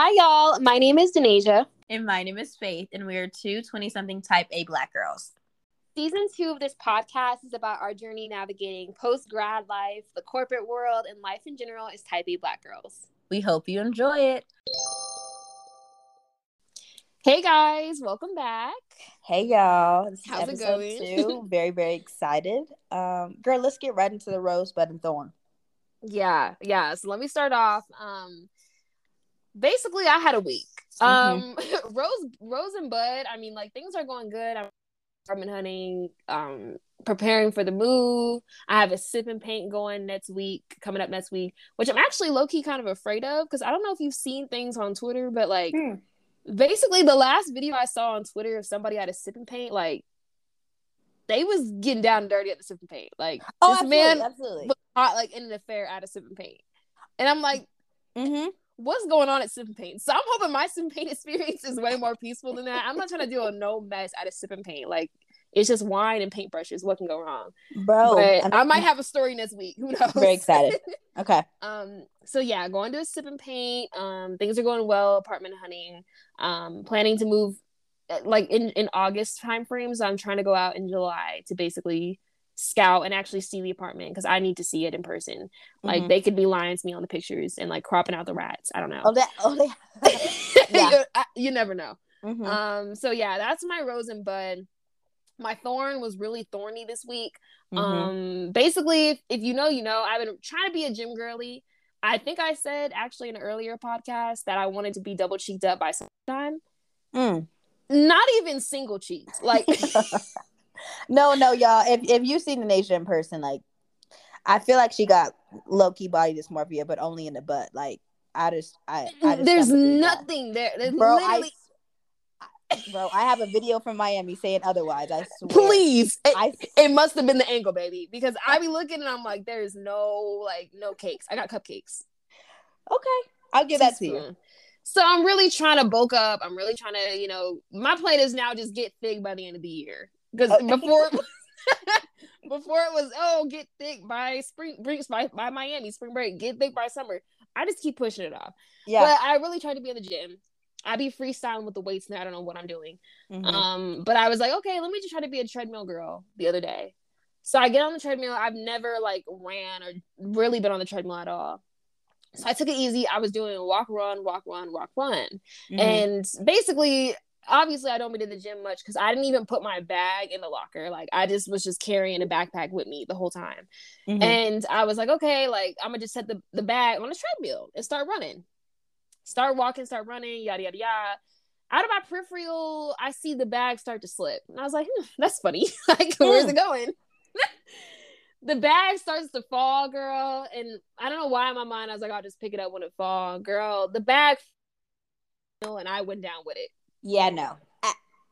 Hi, y'all. My name is Danesia. And my name is Faith, and we are two 20-something type A Black girls. Season 2 of this podcast is about our journey navigating post-grad life, the corporate world, and life in general as type A Black girls. We hope you enjoy it. Hey, guys. Welcome back. Hey, y'all. How's it going? Two. Very, very excited. Girl, let's get right into the rose, bud, and thorn. Yeah. So let me start off. Basically, I had a week. Mm-hmm. Rose and bud, I mean, like, things are going good. I'm apartment hunting, preparing for the move. I have a sip and paint going coming up next week, which I'm actually low-key kind of afraid of, because I don't know if you've seen things on Twitter, but like basically the last video I saw on Twitter of somebody had a sip and paint, like, they was getting down and dirty at the sip and paint. Like, oh, this man was hot, like, in an affair at a sip and paint. And I'm like, mm-hmm. What's going on at sip and paint? So I'm hoping my sip and paint experience is way more peaceful than that. I'm not trying to deal with no mess at a sip and paint. Like, it's just wine and paintbrushes. What can go wrong? Bro. But I might have a story next week. Who knows? Very excited. Okay. So yeah, going to a sip and paint. Things are going well. Apartment hunting. Planning to move like in August timeframe. So I'm trying to go out in July to basically scout and actually see the apartment, because I need to see it in person. Like, mm-hmm. They could be lying to me on the pictures and like cropping out the rats. I don't know. Yeah. You never know. Mm-hmm. So yeah, that's my rose and bud. My thorn was really thorny this week. Mm-hmm. Basically, if you know, you know, I've been trying to be a gym girly. I think I said actually in an earlier podcast that I wanted to be double cheeked up by sometime. Not even single cheeked. Like. No, y'all. If you've seen Danesia in person, like, I feel like she got low-key body dysmorphia, but only in the butt. Like, I just there's nothing there. There's literally... I have a video from Miami saying otherwise. I swear. Please. It must have been the angle, baby, because I be looking and I'm like, there's no cakes. I got cupcakes. Okay. I'll give that to you. So I'm really trying to bulk up. I'm really trying to, you know, my plan is now just get thick by the end of the year. Because before it was, oh, get thick by spring break, get thick by summer. I just keep pushing it off. Yeah. But I really tried to be in the gym. I be freestyling with the weights now. I don't know what I'm doing. Mm-hmm. But I was like, okay, let me just try to be a treadmill girl the other day. So I get on the treadmill. I've never like ran or really been on the treadmill at all. So I took it easy. I was doing walk, run. Mm-hmm. And basically... obviously, I don't been to the gym much because I didn't even put my bag in the locker. Like, I just was carrying a backpack with me the whole time. Mm-hmm. And I was like, okay, like, I'm going to just set the bag on a treadmill and start running. Start walking, start running, yada, yada, yada. Out of my peripheral, I see the bag start to slip. And I was like, that's funny. Like, where's it going? The bag starts to fall, girl. And I don't know why in my mind, I was like, I'll just pick it up when it falls. Girl, the bag fell and I went down with it. Yeah, no.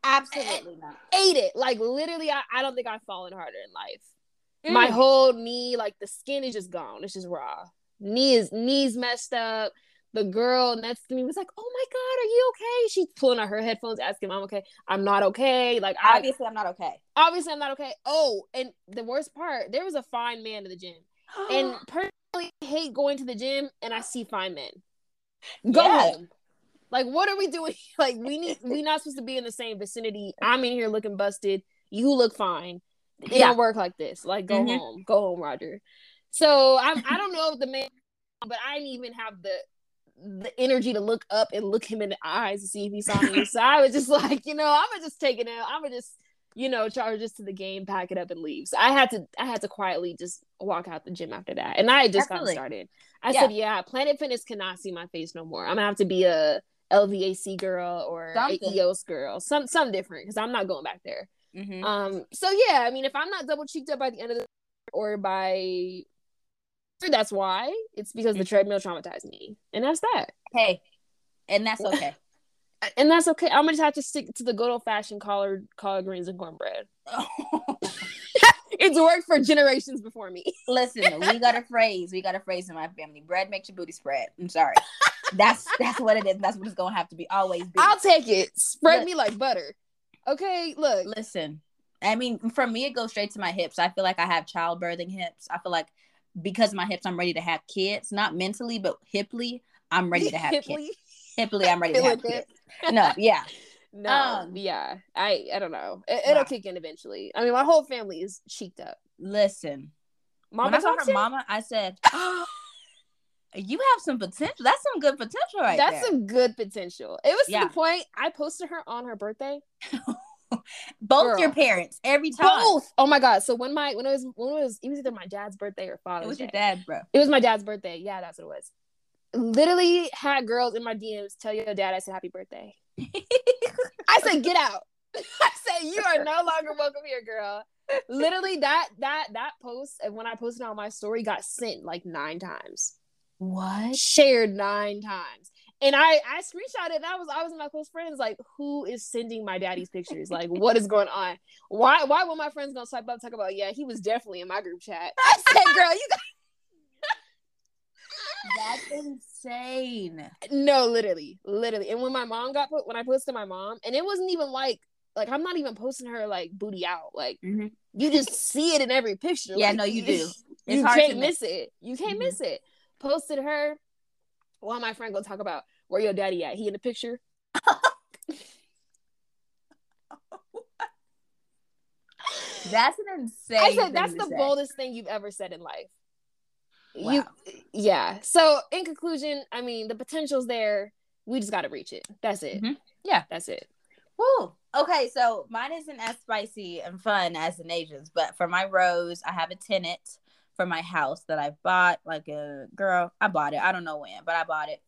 Absolutely not. Ate it. Like, literally, I don't think I've fallen harder in life. My whole knee, like, the skin is just gone. It's just raw. Knees messed up. The girl next to me was like, oh, my God, are you okay? She's pulling out her headphones, asking, I'm okay. I'm not okay. Like, Obviously, I'm not okay. Oh, and the worst part, there was a fine man in the gym. And personally, I hate going to the gym, and I see fine men. Go home. Like, what are we doing? Like, we're not supposed to be in the same vicinity. I'm in here looking busted. You look fine. It don't work like this. Like, go mm-hmm. home. Go home, Roger. So, I don't know if the man, but I didn't even have the energy to look up and look him in the eyes to see if he saw me. So, I was just like, you know, I'm going to just take it out. I'm going to just, you know, charge this to the game, pack it up, and leave. So, I had to quietly just walk out the gym after that. And I had just gotten started. I said, Planet Fitness cannot see my face no more. I'm going to have to be a LVAC girl or AEOS girl, some different, because I'm not going back there. Mm-hmm. So yeah, I mean, if I'm not double cheeked up by the end of the or by, that's why it's because the treadmill traumatized me, and that's that. Hey, and that's okay. And that's okay. I'm gonna just have to stick to the good old fashioned collard greens and cornbread. Oh. It's worked for generations before me. Listen, we got a phrase in my family: bread makes your booty spread. I'm sorry. That's what it is. That's what it's gonna have to be. Always be. I'll take it. Spread me like butter. Okay, look. Listen, I mean, for me, it goes straight to my hips. I feel like I have childbirthing hips. I feel like because of my hips, I'm ready to have kids. Not mentally, but hiply, I'm ready to have kids. mentally I'm ready to have kids. No, yeah. No, yeah. I don't know. It'll kick in eventually. I mean, my whole family is cheeked up. Listen. Mama, when I saw her mama, I said, oh, you have some potential. That's some good potential right there. That's some good potential. It was to the point I posted her on her birthday. Both your parents every time. Both. Oh my god. So when it was either my dad's birthday or Father's Day. It was your dad, bro. It was my dad's birthday. Yeah, that's what it was. Literally had girls in my DMs tell your dad I said happy birthday. I said get out. I said you are no longer welcome here, girl. Literally that post, and when I posted on my story, got sent like 9 times. What? Shared 9 times. And I screenshot it, and I was with my close friends like, who is sending my daddy's pictures? Like, what is going on? Why were my friends gonna swipe up and talk about, yeah, he was definitely in my group chat? I said, girl, you got that's insane. No, literally. And when my mom when I posted my mom, and it wasn't even like I'm not even posting her like booty out. Like you just see it in every picture. Yeah, like, no, you do. It's hard to miss it. You can't miss it. Posted her. Well, my friend gonna talk about where your daddy at? He in the picture. That's an insane. I said that's the boldest thing you've ever said in life. Wow. Yeah. So in conclusion, I mean, the potential's there. We just got to reach it. That's it. Mm-hmm. Yeah, that's it. Woo. Okay, so mine isn't as spicy and fun as the Nasia's, but for my rose, I have a tenant for my house that I bought. Like a girl, I bought it. I don't know when, but I bought it.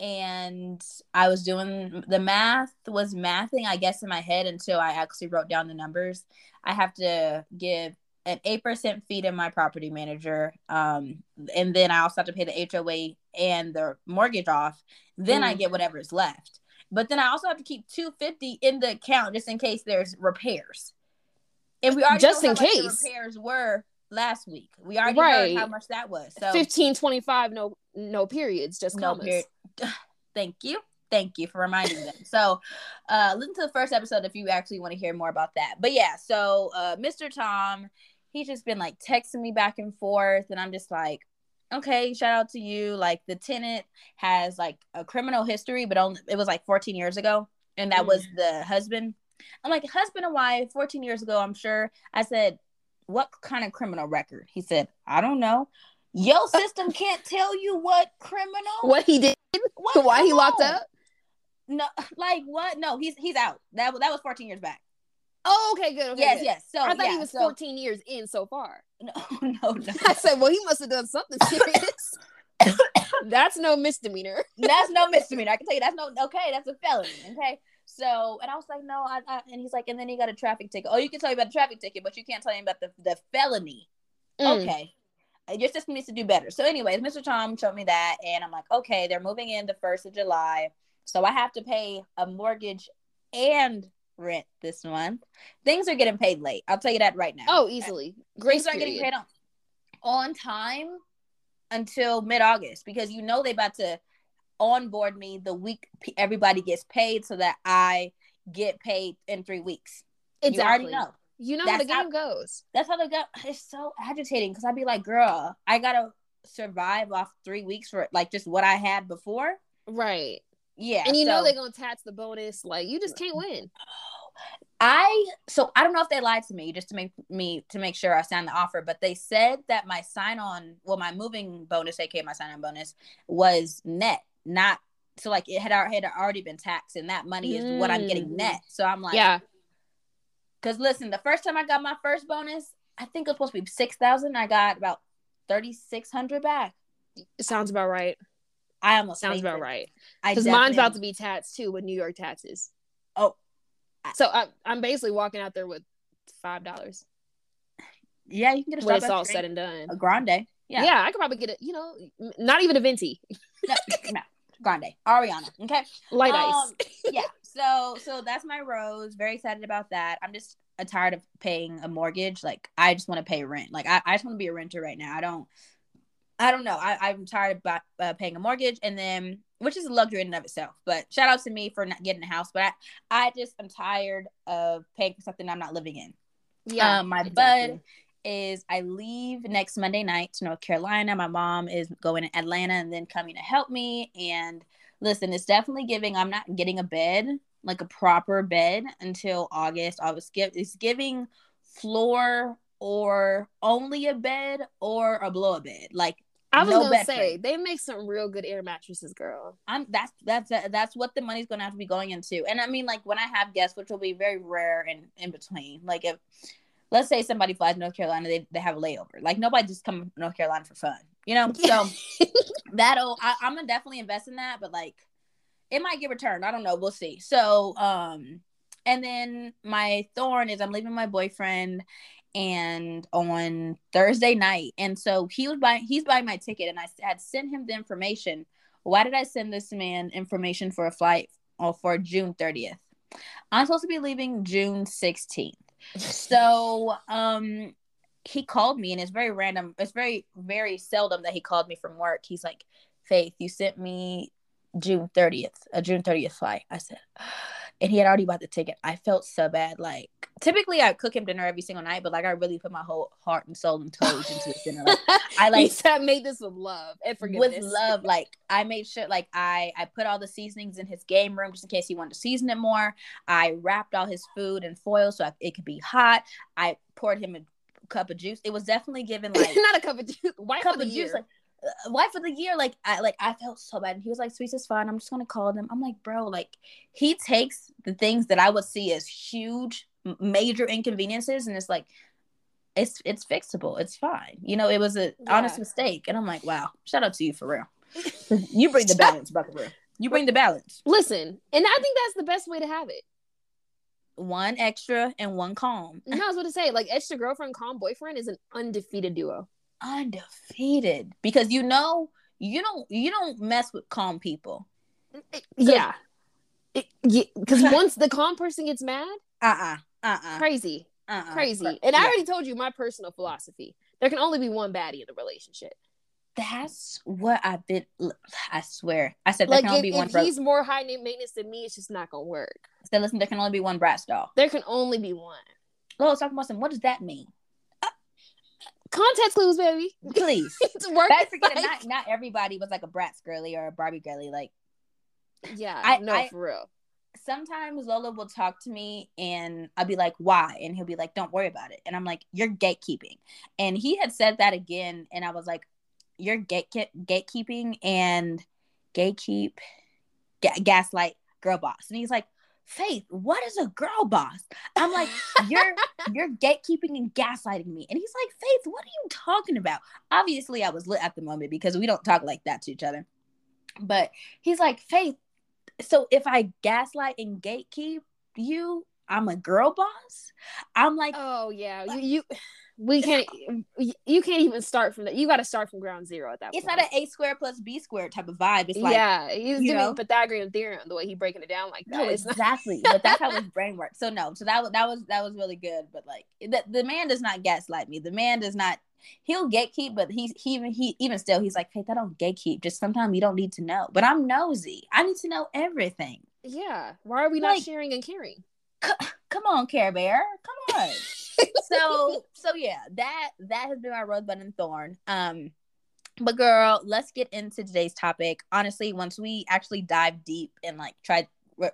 And I was doing the math, was mathing, I guess, in my head until I actually wrote down the numbers. I have to give an 8% fee to my property manager. And then I also have to pay the HOA and the mortgage off. Then I get whatever's left. But then I also have to keep $250 in the account just in case there's repairs. And we already know how much the repairs were last week. We already heard how much that was. So 1525, no periods, just no commas. Thank you for reminding them. So listen to the first episode if you actually want to hear more about that. But yeah, so Mr. Tom, he's just been like texting me back and forth, and I'm just like, okay, shout out to you. Like, the tenant has like a criminal history, but it was like 14 years ago, and that was the husband. I'm like, husband and wife, 14 years ago, I'm sure. I said, what kind of criminal record? He said, I don't know. Your system can't tell you what he did, why he locked up. No, like what? No, he's out. That was 14 years back. Oh, okay, good. Okay, yes, good. Yes. So I thought he was 14 years in so far. No. I said, well, he must have done something serious. That's no misdemeanor. That's no misdemeanor. I can tell you that's a felony. Okay. So, and I was like, no, and he's like, and then he got a traffic ticket. Oh, you can tell him about the traffic ticket, but you can't tell him about the felony. Mm. Okay. Your system needs to do better. So anyways, Mr. Tom showed me that, and I'm like, okay, they're moving in the 1st of July. So I have to pay a mortgage and rent this month. Things are getting paid late. I'll tell you that right now. Oh, easily. Grace are getting paid on time until mid-August, because you know they about to onboard me the week everybody gets paid, so that I get paid in 3 weeks. Exactly. You already know. You know how the game goes. That's how they go. It's so agitating, because I'd be like, girl, I got to survive off 3 weeks for like just what I had before. Right. Yeah. And you know they're going to tax the bonus. Like, you just can't win. So I don't know if they lied to me just to make sure I signed the offer, but they said that my my moving bonus, aka my sign-on bonus, was net, not so like it had already been taxed, and that money is what I'm getting net. So I'm like, yeah. Because listen, the first time I got my first bonus, I think it was supposed to be $6,000. I got about $3,600 back. It sounds about right. I almost sounds about it. Right. Because mine's about to be taxed too with New York taxes. Oh, so I'm basically walking out there with $5. Yeah, you can get a when it's all said and done. A grande. Yeah, I could probably get a, not even a venti. No, grande, Ariana. Okay, light ice. Yeah. So that's my rose. Very excited about that. I'm just tired of paying a mortgage. Like, I just want to pay rent. Like, I just want to be a renter right now. I don't know. I'm tired of paying a mortgage, and then, which is a luxury in and of itself, but shout out to me for not getting a house. But I just am tired of paying for something I'm not living in. Yeah. My bud is, I leave next Monday night to North Carolina. My mom is going to Atlanta and then coming to help me. And Listen, it's definitely giving. I'm not getting a bed, like a proper bed, until August. It's giving floor or only a bed or a blow-up bed. Like, I was gonna say, they make some real good air mattresses, girl. That's what the money's gonna have to be going into. And I mean, like, when I have guests, which will be very rare and in between, like, if let's say somebody flies to North Carolina, they have a layover. Like, nobody just come to North Carolina for fun, you know? So I'm gonna definitely invest in that, but like, it might get returned. I don't know. We'll see. So, and then my thorn is I'm leaving my boyfriend and on Thursday night. And so he's buying my ticket, and I had sent him the information. Why did I send this man information for a flight for June 30th? I'm supposed to be leaving June 16th. So, he called me, and it's very random. It's very, very seldom that he called me from work. He's like, Faith, you sent me June 30th flight. I said, and he had already bought the ticket. I felt so bad. Like, typically I cook him dinner every single night, but like, I really put my whole heart and soul and toes into this dinner. Like, I made this with love and forgiveness. With love, like, I made sure, like, I put all the seasonings in his game room just in case he wanted to season it more. I wrapped all his food in foil so it could be hot. I poured him a cup of juice. It was definitely given, like, not a cup of juice, white cup of juice. Like, wife of the year. Like, I felt so bad. And he was like, sweets is fine, I'm just gonna call them. I'm like, bro, like, he takes the things that I would see as huge major inconveniences, and it's like, it's fixable, it's fine, you know. It was an honest mistake, and I'm like, wow, shout out to you for real. You bring the balance, buckaroo. You bring the balance. Listen, and I think that's the best way to have it. One extra and one calm. No, I was gonna say, like, extra girlfriend, calm boyfriend is an undefeated duo. Undefeated, because you know you don't mess with calm people. Yeah, because once the calm person gets mad, crazy. And I already told you my personal philosophy. There can only be one baddie in the relationship. That's what I've been. I swear, I said, like, there can only be one. If he's more high maintenance than me, it's just not gonna work. I said, listen, there can only be one brat doll. There can only be one. Lola, talking about some. What does that mean? Context clues, baby. Please. It's working. Like, not everybody was like a Bratz girly or a Barbie girly. Like, yeah, for real. Sometimes Lola will talk to me, and I'll be like, why? And he'll be like, don't worry about it. And I'm like, you're gatekeeping. And he had said that again, and I was like, you're gatekeeping and gaslight girl boss. And he's like, Faith, what is a girl boss? I'm like, you're gatekeeping and gaslighting me. And he's like, Faith, what are you talking about? Obviously, I was lit at the moment because we don't talk like that to each other. But he's like, Faith, so if I gaslight and gatekeep you, I'm a girl boss? I'm like, oh yeah, like, you can't even start from that. You got to start from ground zero at that point. It's not an A squared plus B squared type of vibe. It's like, yeah, he's doing Pythagorean theorem the way he's breaking it down like that. No, exactly. But that's how his brain works. So no, so that was really good. But like, the man does not gaslight me. The man does not. He'll gatekeep, but even still, he's like, Faith, I don't gatekeep. Just sometimes you don't need to know. But I'm nosy. I need to know everything. Yeah. Why are we not sharing and caring? Come on, Care Bear. Come on. So yeah, that has been my rosebud and thorn. But girl, let's get into today's topic. Honestly, once we actually dive deep and like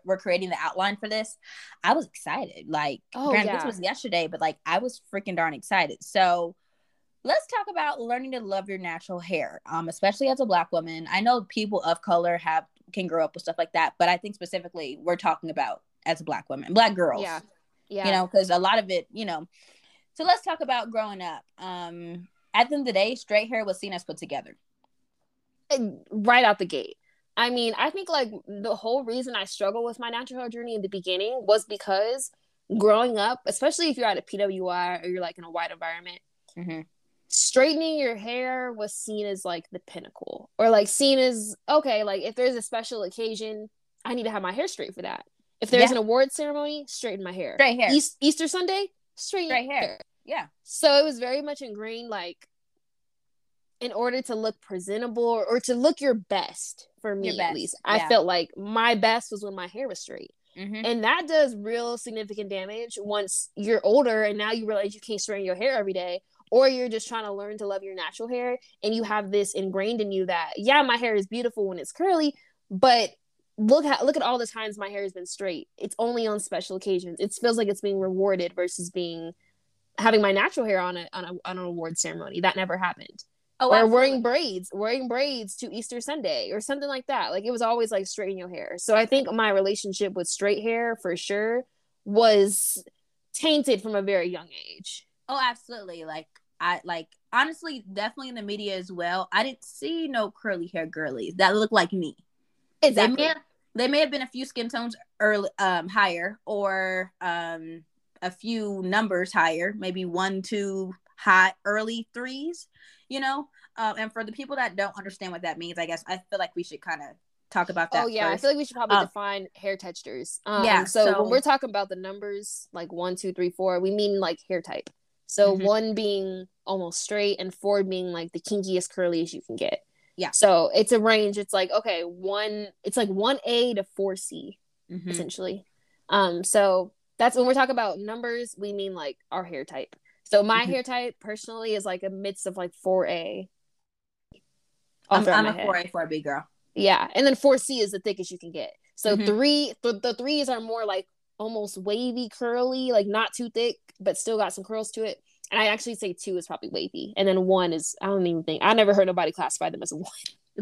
we're creating the outline for this, I was excited. Like, This was yesterday, but like, I was freaking darn excited. So let's talk about learning to love your natural hair, especially as a Black woman. I know people of color can grow up with stuff like that, but I think specifically we're talking about as a Black woman, Black girls. Yeah. Yeah. You know, because a lot of it, you know. So let's talk about growing up. At the end of the day, straight hair was seen as put together. Right out the gate. I mean, I think like the whole reason I struggled with my natural hair journey in the beginning was because growing up, especially if you're at a PWI or you're like in a white environment, mm-hmm. straightening your hair was seen as like the pinnacle, or like seen as, okay, like if there's a special occasion, I need to have my hair straight for that. If there's an award ceremony, straighten my hair. Straight hair. Easter Sunday, straight hair. Yeah. So it was very much ingrained, like, in order to look presentable or to look your best, for me at least. Yeah. I felt like my best was when my hair was straight. Mm-hmm. And that does real significant damage once you're older and now you realize you can't straighten your hair every day, or you're just trying to learn to love your natural hair and you have this ingrained in you that, yeah, my hair is beautiful when it's curly, But look at all the times my hair has been straight. It's only on special occasions. It feels like it's being rewarded versus having my natural hair on an award ceremony. That never happened. Oh, or absolutely. wearing braids to Easter Sunday or something like that. Like, it was always like straighten your hair. So I think my relationship with straight hair for sure was tainted from a very young age. Oh, absolutely. Like, I like, honestly, definitely in the media as well, I didn't see no curly hair girlies that looked like me. Exactly. They may have been a few skin tones early, higher, or a few numbers higher, maybe 1, 2 high, early 3s, you know. And for the people that don't understand what that means, I guess I feel like we should kind of talk about that. Oh yeah, first. I feel like we should probably define hair textures. So when we're talking about the numbers, like 1, 2, 3, 4, we mean like hair type. So mm-hmm. 1 being almost straight and 4 being like the kinkiest, curliest you can get. Yeah. So it's a range. It's like, okay, 1, it's like 1A to 4C, mm-hmm. essentially. So that's when we're talking about numbers, we mean like our hair type. So my mm-hmm. hair type personally is like a mix of like 4A. I'm a 4A, 4B girl. Yeah. And then 4C is the thickest you can get. So mm-hmm. the 3s are more like almost wavy, curly, like not too thick, but still got some curls to it. And I actually say 2 is probably wavy. And then 1 is, I don't even think, I never heard nobody classify them as a 1.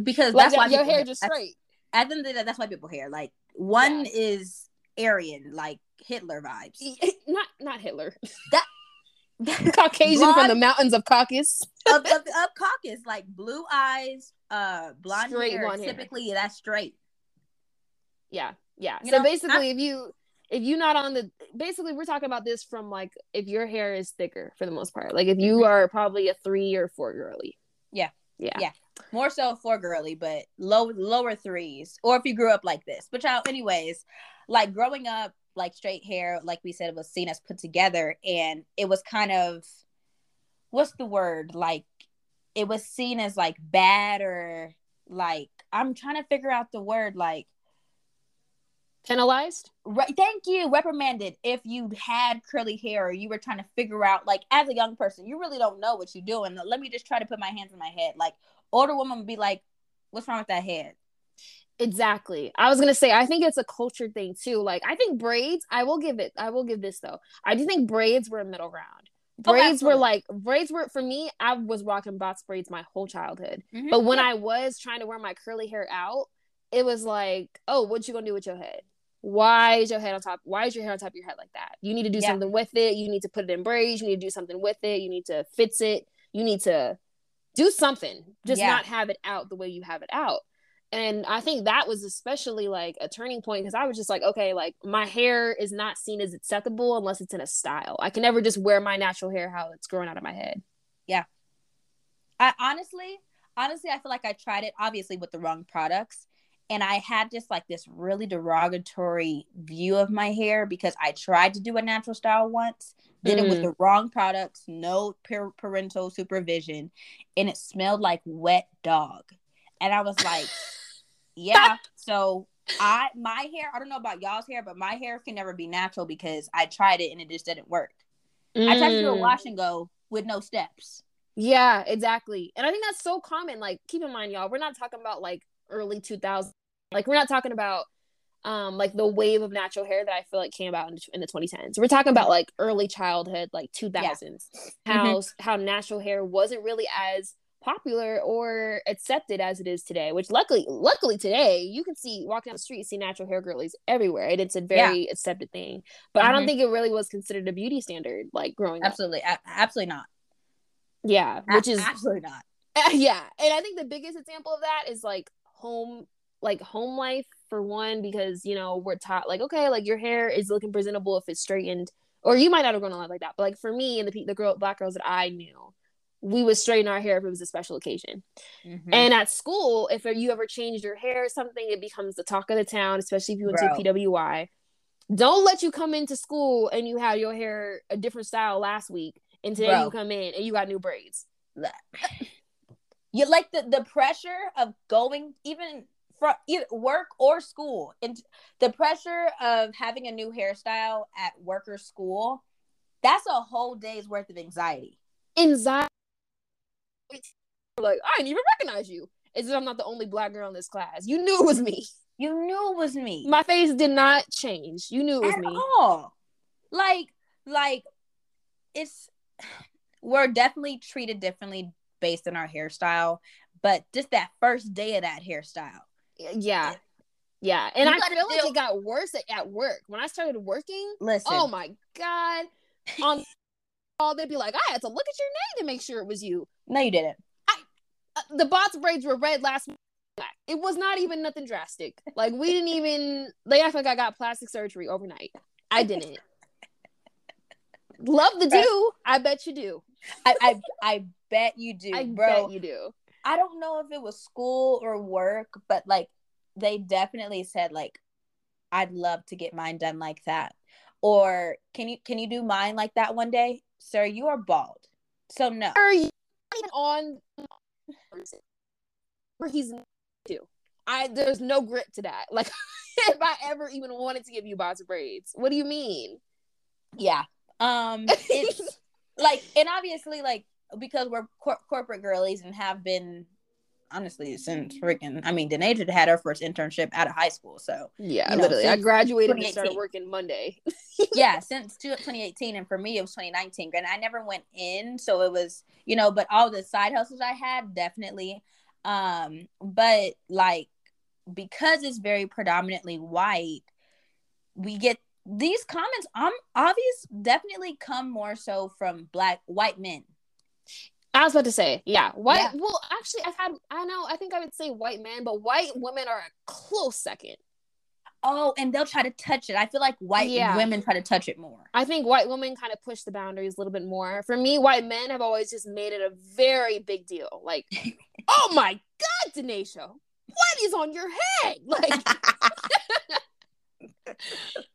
Because that's like, why your hair just straight. At the end of the day, that's why people hair. Like, 1 is Aryan, like Hitler vibes. Not Hitler. That Caucasian blonde, from the mountains of Caucasus. of Caucasus, like blue eyes, blonde straight hair. Typically, that's straight. Yeah, yeah. You so know, basically, if you're not on the, basically we're talking about this from like, if your hair is thicker for the most part, like if you are probably a 3 or 4 girly. Yeah. Yeah. Yeah. More so 4 girly, but lower 3s, or if you grew up like this. But y'all, anyways, like growing up, like straight hair, like we said, it was seen as put together, and it was kind of, what's the word? Like, it was seen as like bad, or like, I'm trying to figure out the word, like, penalized? Right. Thank you. Reprimanded. If you had curly hair, or you were trying to figure out, like, as a young person, you really don't know what you're doing. Let me just try to put my hands in my head. Like, older woman would be like, what's wrong with that head? Exactly. I was going to say, I think it's a culture thing too. Like, I think braids, I will give this though. I do think braids were a middle ground. Braids were for me, I was rocking box braids my whole childhood. Mm-hmm. But when I was trying to wear my curly hair out, it was like, oh, what you gonna do with your head? Why is your hair on top of your head like that? You need to do something with it. You need to put it in braids. You need to do something with it. You need to fix it. You need to do something. Just not have it out the way you have it out. And I think that was especially like a turning point, because I was just like, okay, like my hair is not seen as acceptable unless it's in a style. I can never just wear my natural hair how it's growing out of my head. Yeah. I honestly, I feel like I tried it, obviously, with the wrong products. And I had just like this really derogatory view of my hair, because I tried to do a natural style once, did it with the wrong products, no parental supervision, and it smelled like wet dog. And I was like, yeah, so my hair, I don't know about y'all's hair, but my hair can never be natural because I tried it and it just didn't work. I tried to do a wash and go with no steps. Yeah, exactly. And I think that's so common. Like, keep in mind, y'all, we're not talking about like early 2000s. Like, we're not talking about like the wave of natural hair that I feel like came about in the 2010s. We're talking about like early childhood, like 2000s. Yeah. How natural hair wasn't really as popular or accepted as it is today, which luckily today you can see, walk down the street, see natural hair girlies everywhere, and it's a very accepted thing. But I don't think it really was considered a beauty standard like growing up. Absolutely not. Yeah, which is absolutely not. Yeah. And I think the biggest example of that is like home life, for one, because, you know, we're taught like, okay, like your hair is looking presentable if it's straightened, or you might not have grown a lot like that. But like for me and the black girls that I knew, we would straighten our hair if it was a special occasion. Mm-hmm. And at school, if you ever changed your hair or something, it becomes the talk of the town, especially if you went to PWI. Don't let you come into school and you had your hair a different style last week, and today you come in and you got new braids. You like the pressure of going even from either work or school, and the pressure of having a new hairstyle at work or school, that's a whole day's worth of anxiety. Like, I didn't even recognize you. It's that I'm not the only black girl in this class. You knew it was me. You knew it was me. My face did not change. You knew it was me. At all. Like, it's... We're definitely treated differently based on our hairstyle. But just that first day of that hairstyle. Yeah. Yeah. And I feel like it got worse at work. When I started working, listen. Oh, my God. On all they'd be like, I had to look at your name to make sure it was you. No, you didn't. The box braids were red last month. It was not even nothing drastic. Like, we didn't even... They act like I got plastic surgery overnight. I didn't. Love to do. I bet you do. I bet you do, bro. I bet you do. I don't know if it was school or work, but, like, they definitely said, like, I'd love to get mine done like that. Or, can you do mine like that one day? Sir, you are bald. So, no. Are you even on... Or he's... Do I? There's no grit to that. Like, if I ever even wanted to give you box braids, what do you mean? Yeah, it's like, and obviously, like, because we're corporate girlies and have been honestly since freaking. I mean, Danesia had her first internship out of high school, so yeah, you know, literally, I graduated and started working Monday. Yeah, since 2018, and for me, it was 2019. Granted, I never went in, so it was, you know, but all the side hustles I had definitely. But like, because it's very predominantly white, we get these comments. Obvious definitely come more so from white men. I was about to say, yeah, white. Yeah. Well, actually, I think I would say white men, but white women are a close second. Oh, and they'll try to touch it. I feel like white women try to touch it more. I think white women kind of push the boundaries a little bit more. For me, white men have always just made it a very big deal. Like, oh my God, Danesia, what is on your head? Like,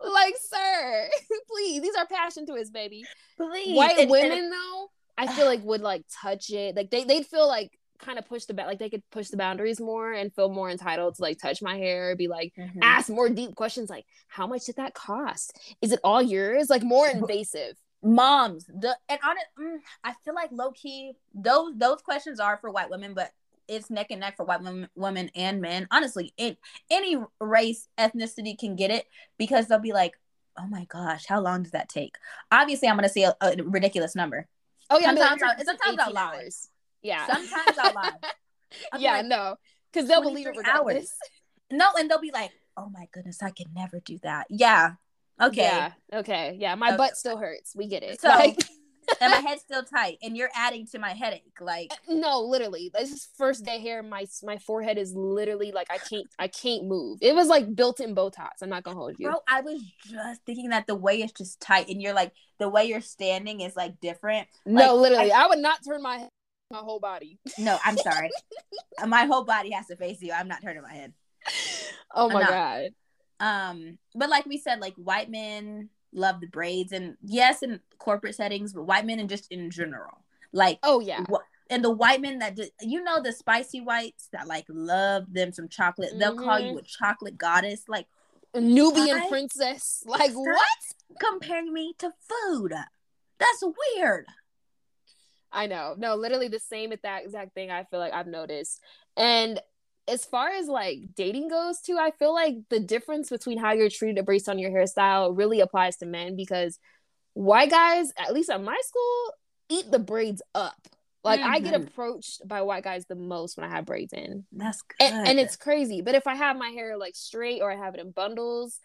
like, sir, please. These are passion to his baby. Please. White women, though, I feel like would like touch it. Like they'd feel like kind of push they could push the boundaries more and feel more entitled to like touch my hair, be like, ask more deep questions like, how much did that cost? Is it all yours? Like, more invasive. Moms, I feel like low key those questions are for white women, but it's neck and neck for white women and men. Honestly, any race, ethnicity can get it because they'll be like, oh my gosh, how long does that take? Obviously, I'm gonna say a ridiculous number. Oh yeah, sometimes I'll lie. Yeah. Sometimes I lie. Because they'll believe it regardless. No, and they'll be like, oh my goodness, I could never do that. Yeah. Okay. Yeah. Okay. Yeah. My butt still hurts. We get it. So, like, and my head's still tight. And you're adding to my headache. Like, no, literally. This is first day hair. My forehead is literally like, I can't move. It was like built-in Botox. I'm not gonna hold you. Bro, I was just thinking that the way it's just tight and you're like, the way you're standing is like different. No, like, literally. I would not turn my head. My whole body. No, I'm sorry. My whole body has to face you. I'm not turning my head. Oh my God. But like we said, like white men love the braids, and yes, in corporate settings, but white men and just in general, like, oh yeah. And the white men that you know, the spicy whites that like love them some chocolate. They'll call you a chocolate goddess, like a Nubian princess. Like, what? Comparing me to food. That's weird. I know. No, literally the same exact thing I feel like I've noticed. And as far as like dating goes too, I feel like the difference between how you're treated based on your hairstyle really applies to men, because white guys, at least at my school, eat the braids up. Like, I get approached by white guys the most when I have braids in. That's good. And it's crazy. But if I have my hair like straight or I have it in bundles,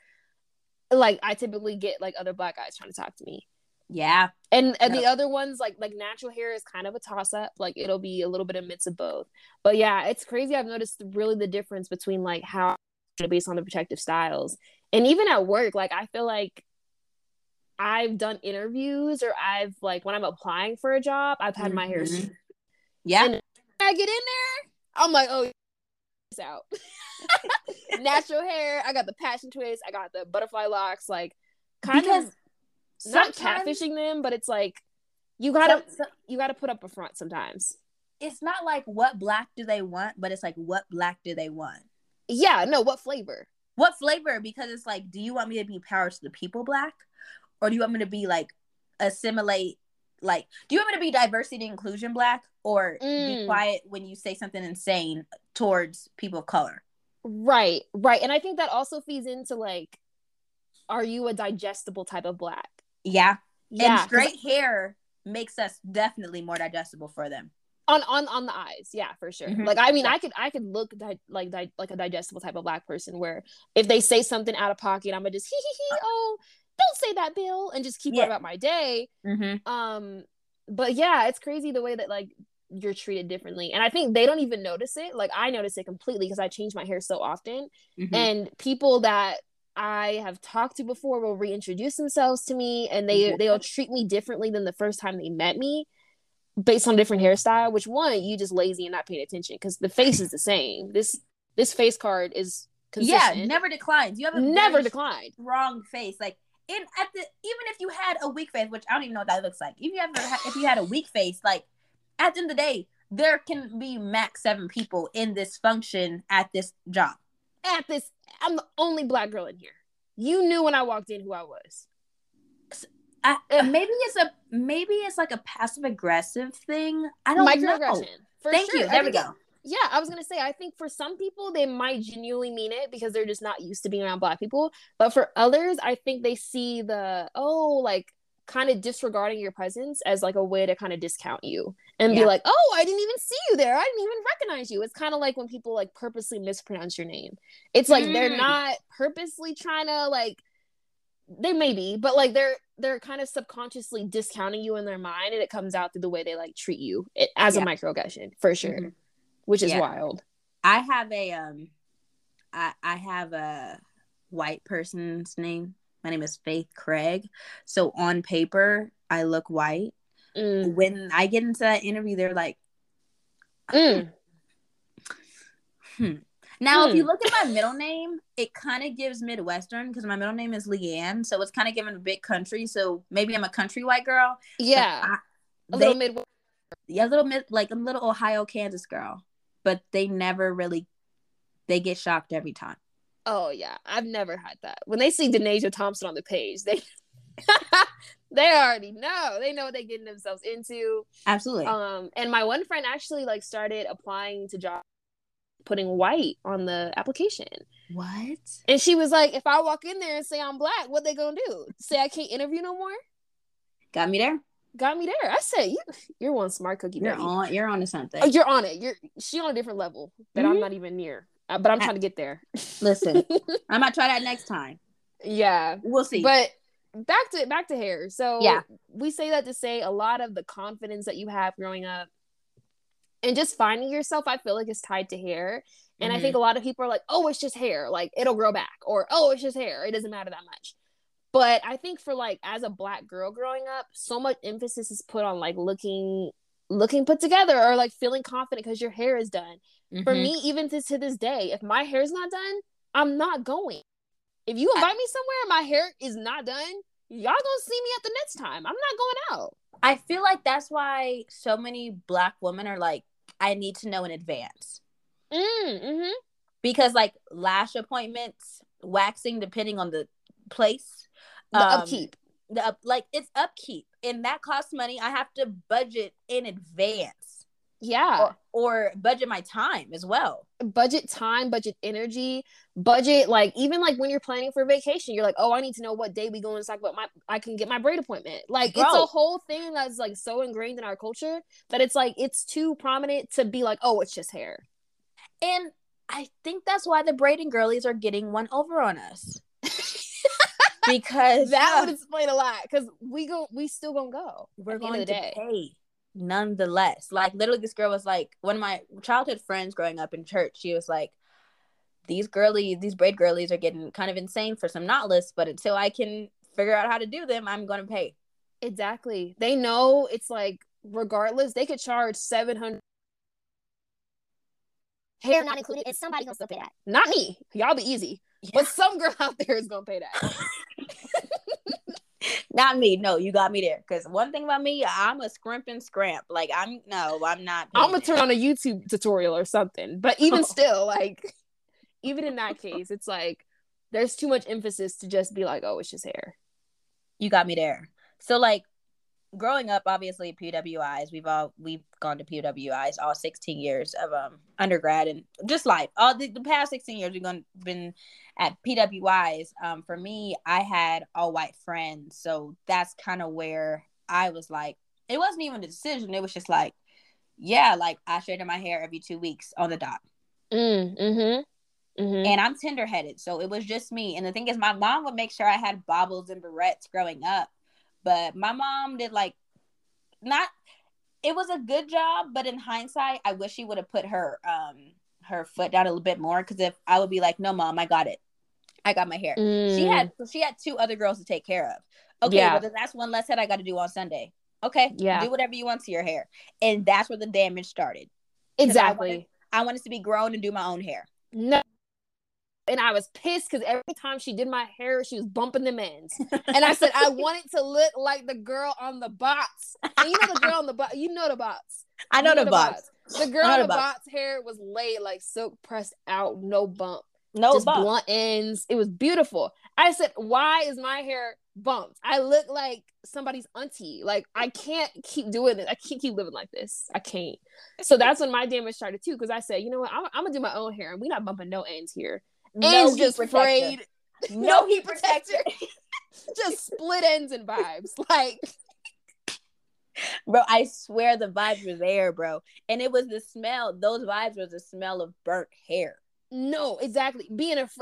like I typically get like other black guys trying to talk to me. Yeah. And the other ones, like natural hair is kind of a toss-up. Like, it'll be a little bit of mix of both. But yeah, it's crazy. I've noticed really the difference between like how based on the protective styles. And even at work, like I feel like I've done interviews or I've like when I'm applying for a job, I've had my hair straight. Yeah. And I get in there, I'm like, oh, it's out. Natural hair. I got the passion twist. I got the butterfly locks. Like, kind of. Not catfishing them, but it's like you gotta put up a front sometimes. It's not like what black do they want, but it's like what black do they want? Yeah, no, what flavor? What flavor? Because it's like, do you want me to be power to the people black, or do you want me to be like assimilate? Like, do you want me to be diversity and inclusion black, or be quiet when you say something insane towards people of color? Right, right. And I think that also feeds into, like, are you a digestible type of Black? Yeah. Yeah. And straight hair makes us definitely more digestible for them. On the eyes, yeah, for sure. Mm-hmm. Like, I mean, yeah. I could look like a digestible type of Black person, where if they say something out of pocket, I'm gonna just oh, don't say that, Bill, and just keep on about my day. Mm-hmm. But yeah, it's crazy the way that, like, you're treated differently, and I think they don't even notice it. Like, I notice it completely because I change my hair so often, mm-hmm. and people that I have talked to before will reintroduce themselves to me, and they'll treat me differently than the first time they met me, based on different hairstyle. Which one, you just lazy and not paying attention, because the face is the same. This face card is consistent. Yeah, never declines. You have a never declined wrong face. Like, even if you had a weak face, which I don't even know what that looks like. If you had a weak face, like, at the end of the day, there can be max 7 people in this function at this job. I'm the only Black girl in here. You knew when I walked in who I was. Maybe it's like a passive aggressive thing. I don't know. Microaggression. Thank you. There we go. Yeah, I was gonna say, I think for some people they might genuinely mean it because they're just not used to being around Black people. But for others, I think they see the kind of disregarding your presence as, like, a way to kind of discount you and be like, oh, I didn't even see you there. I didn't even recognize you. It's kind of like when people, like, purposely mispronounce your name. It's like they're not purposely trying to, like, they may be, but, like, they're kind of subconsciously discounting you in their mind, and it comes out through the way they, like, treat you as a microaggression, for sure, which is wild. I have a I have a white person's name. My name is Faith Craig. So on paper, I look white. Mm. When I get into that interview, they're like, Now, if you look at my middle name, it kind of gives Midwestern, because my middle name is Leanne. So it's kind of giving a big country. So maybe I'm a country white girl. Yeah. A little Midwest. Yeah, a little Ohio, Kansas girl. But they never really, they get shocked every time. Oh, yeah. I've never had that. When they see Danesia Thompson on the page, they already know. They know what they're getting themselves into. Absolutely. And my one friend actually, like, started applying to jobs, putting white on the application. What? And she was like, if I walk in there and say I'm Black, what they gonna do? Say I can't interview no more? Got me there. I said, you're one smart cookie. You're on to something. Oh, you're on it. She on a different level that I'm not even near. But I'm trying to get there. Listen, I might try that next time. Yeah. We'll see. But back to hair. So we say that to say a lot of the confidence that you have growing up and just finding yourself, I feel like, is tied to hair. And I think a lot of people are like, oh, it's just hair. Like, it'll grow back. Or, oh, it's just hair. It doesn't matter that much. But I think for, like, as a Black girl growing up, so much emphasis is put on, like, looking put together or, like, feeling confident because your hair is done. For me, even to this day, if my hair's not done, I'm not going. If you invite me somewhere and my hair is not done, y'all gonna see me at the next time. I'm not going out. I feel like that's why so many Black women are like, I need to know in advance. Because, like, lash appointments, waxing, depending on the place. The upkeep. It's upkeep. And that costs money. I have to budget in advance. Yeah. Or budget my time as well. Budget time, budget energy, budget, like, even, like, when you're planning for vacation, you're like, oh, I need to know what day we going so I can get my braid appointment. Like, Bro. It's a whole thing that's, like, so ingrained in our culture that it's, like, it's too prominent to be like, oh, it's just hair. And I think that's why the braiding girlies are getting one over on us. Because that would explain a lot. Because we still gonna go. We're going to pay. Nonetheless, like, literally, this girl was like, one of my childhood friends growing up in church, she was like, these braid girlies are getting kind of insane for some knotless, but until I can figure out how to do them, I'm gonna pay. Exactly. They know it's like, regardless, they could charge $700. Hair not included, and somebody gonna still pay that. Not me. Y'all be easy. Yeah. But some girl out there is gonna pay that. Not me. No, you got me there. Because one thing about me, I'm a scrimp and scramp. Like, I'm not. I'm going to turn on a YouTube tutorial or something. But even still, like, even in that case, it's like, there's too much emphasis to just be like, oh, it's just hair. You got me there. So, like, growing up, obviously PWIs, we've gone to PWIs all 16 years of undergrad and just life. All the past 16 years we've been at PWIs. For me, I had all white friends, so that's kind of where I was like, it wasn't even a decision. It was just like, yeah, like I straighten my hair every 2 weeks on the dot. Mm-hmm. And I'm tender-headed, so it was just me. And the thing is, my mom would make sure I had bobbles and barrettes growing up. But my mom did, like, not – it was a good job, but in hindsight, I wish she would have put her foot down a little bit more, because if I would be like, no, Mom, I got it. I got my hair. Mm. She had two other girls to take care of. Okay, yeah. Well, then that's one less head I got to do on Sunday. Okay, yeah. Do whatever you want to your hair. And that's where the damage started. Exactly. I wanted to be grown and do my own hair. No. And I was pissed because every time she did my hair, she was bumping them ends. And I said, I want it to look like the girl on the box. And you know the girl on the box. You know the box. I know, you know the box. The girl on the box hair was laid like silk, pressed out, no bump. No just bump. Blunt ends. It was beautiful. I said, why is my hair bumped? I look like somebody's auntie. Like, I can't keep doing this. I can't keep living like this. I can't. So that's when my damage started too, because I said, you know what? I'm going to do my own hair, and we're not bumping no ends here. No ends just frayed. No heat protector. Just split ends and vibes. Like, bro, I swear the vibes were there, bro. And it was the smell. Those vibes was the smell of burnt hair. No, exactly.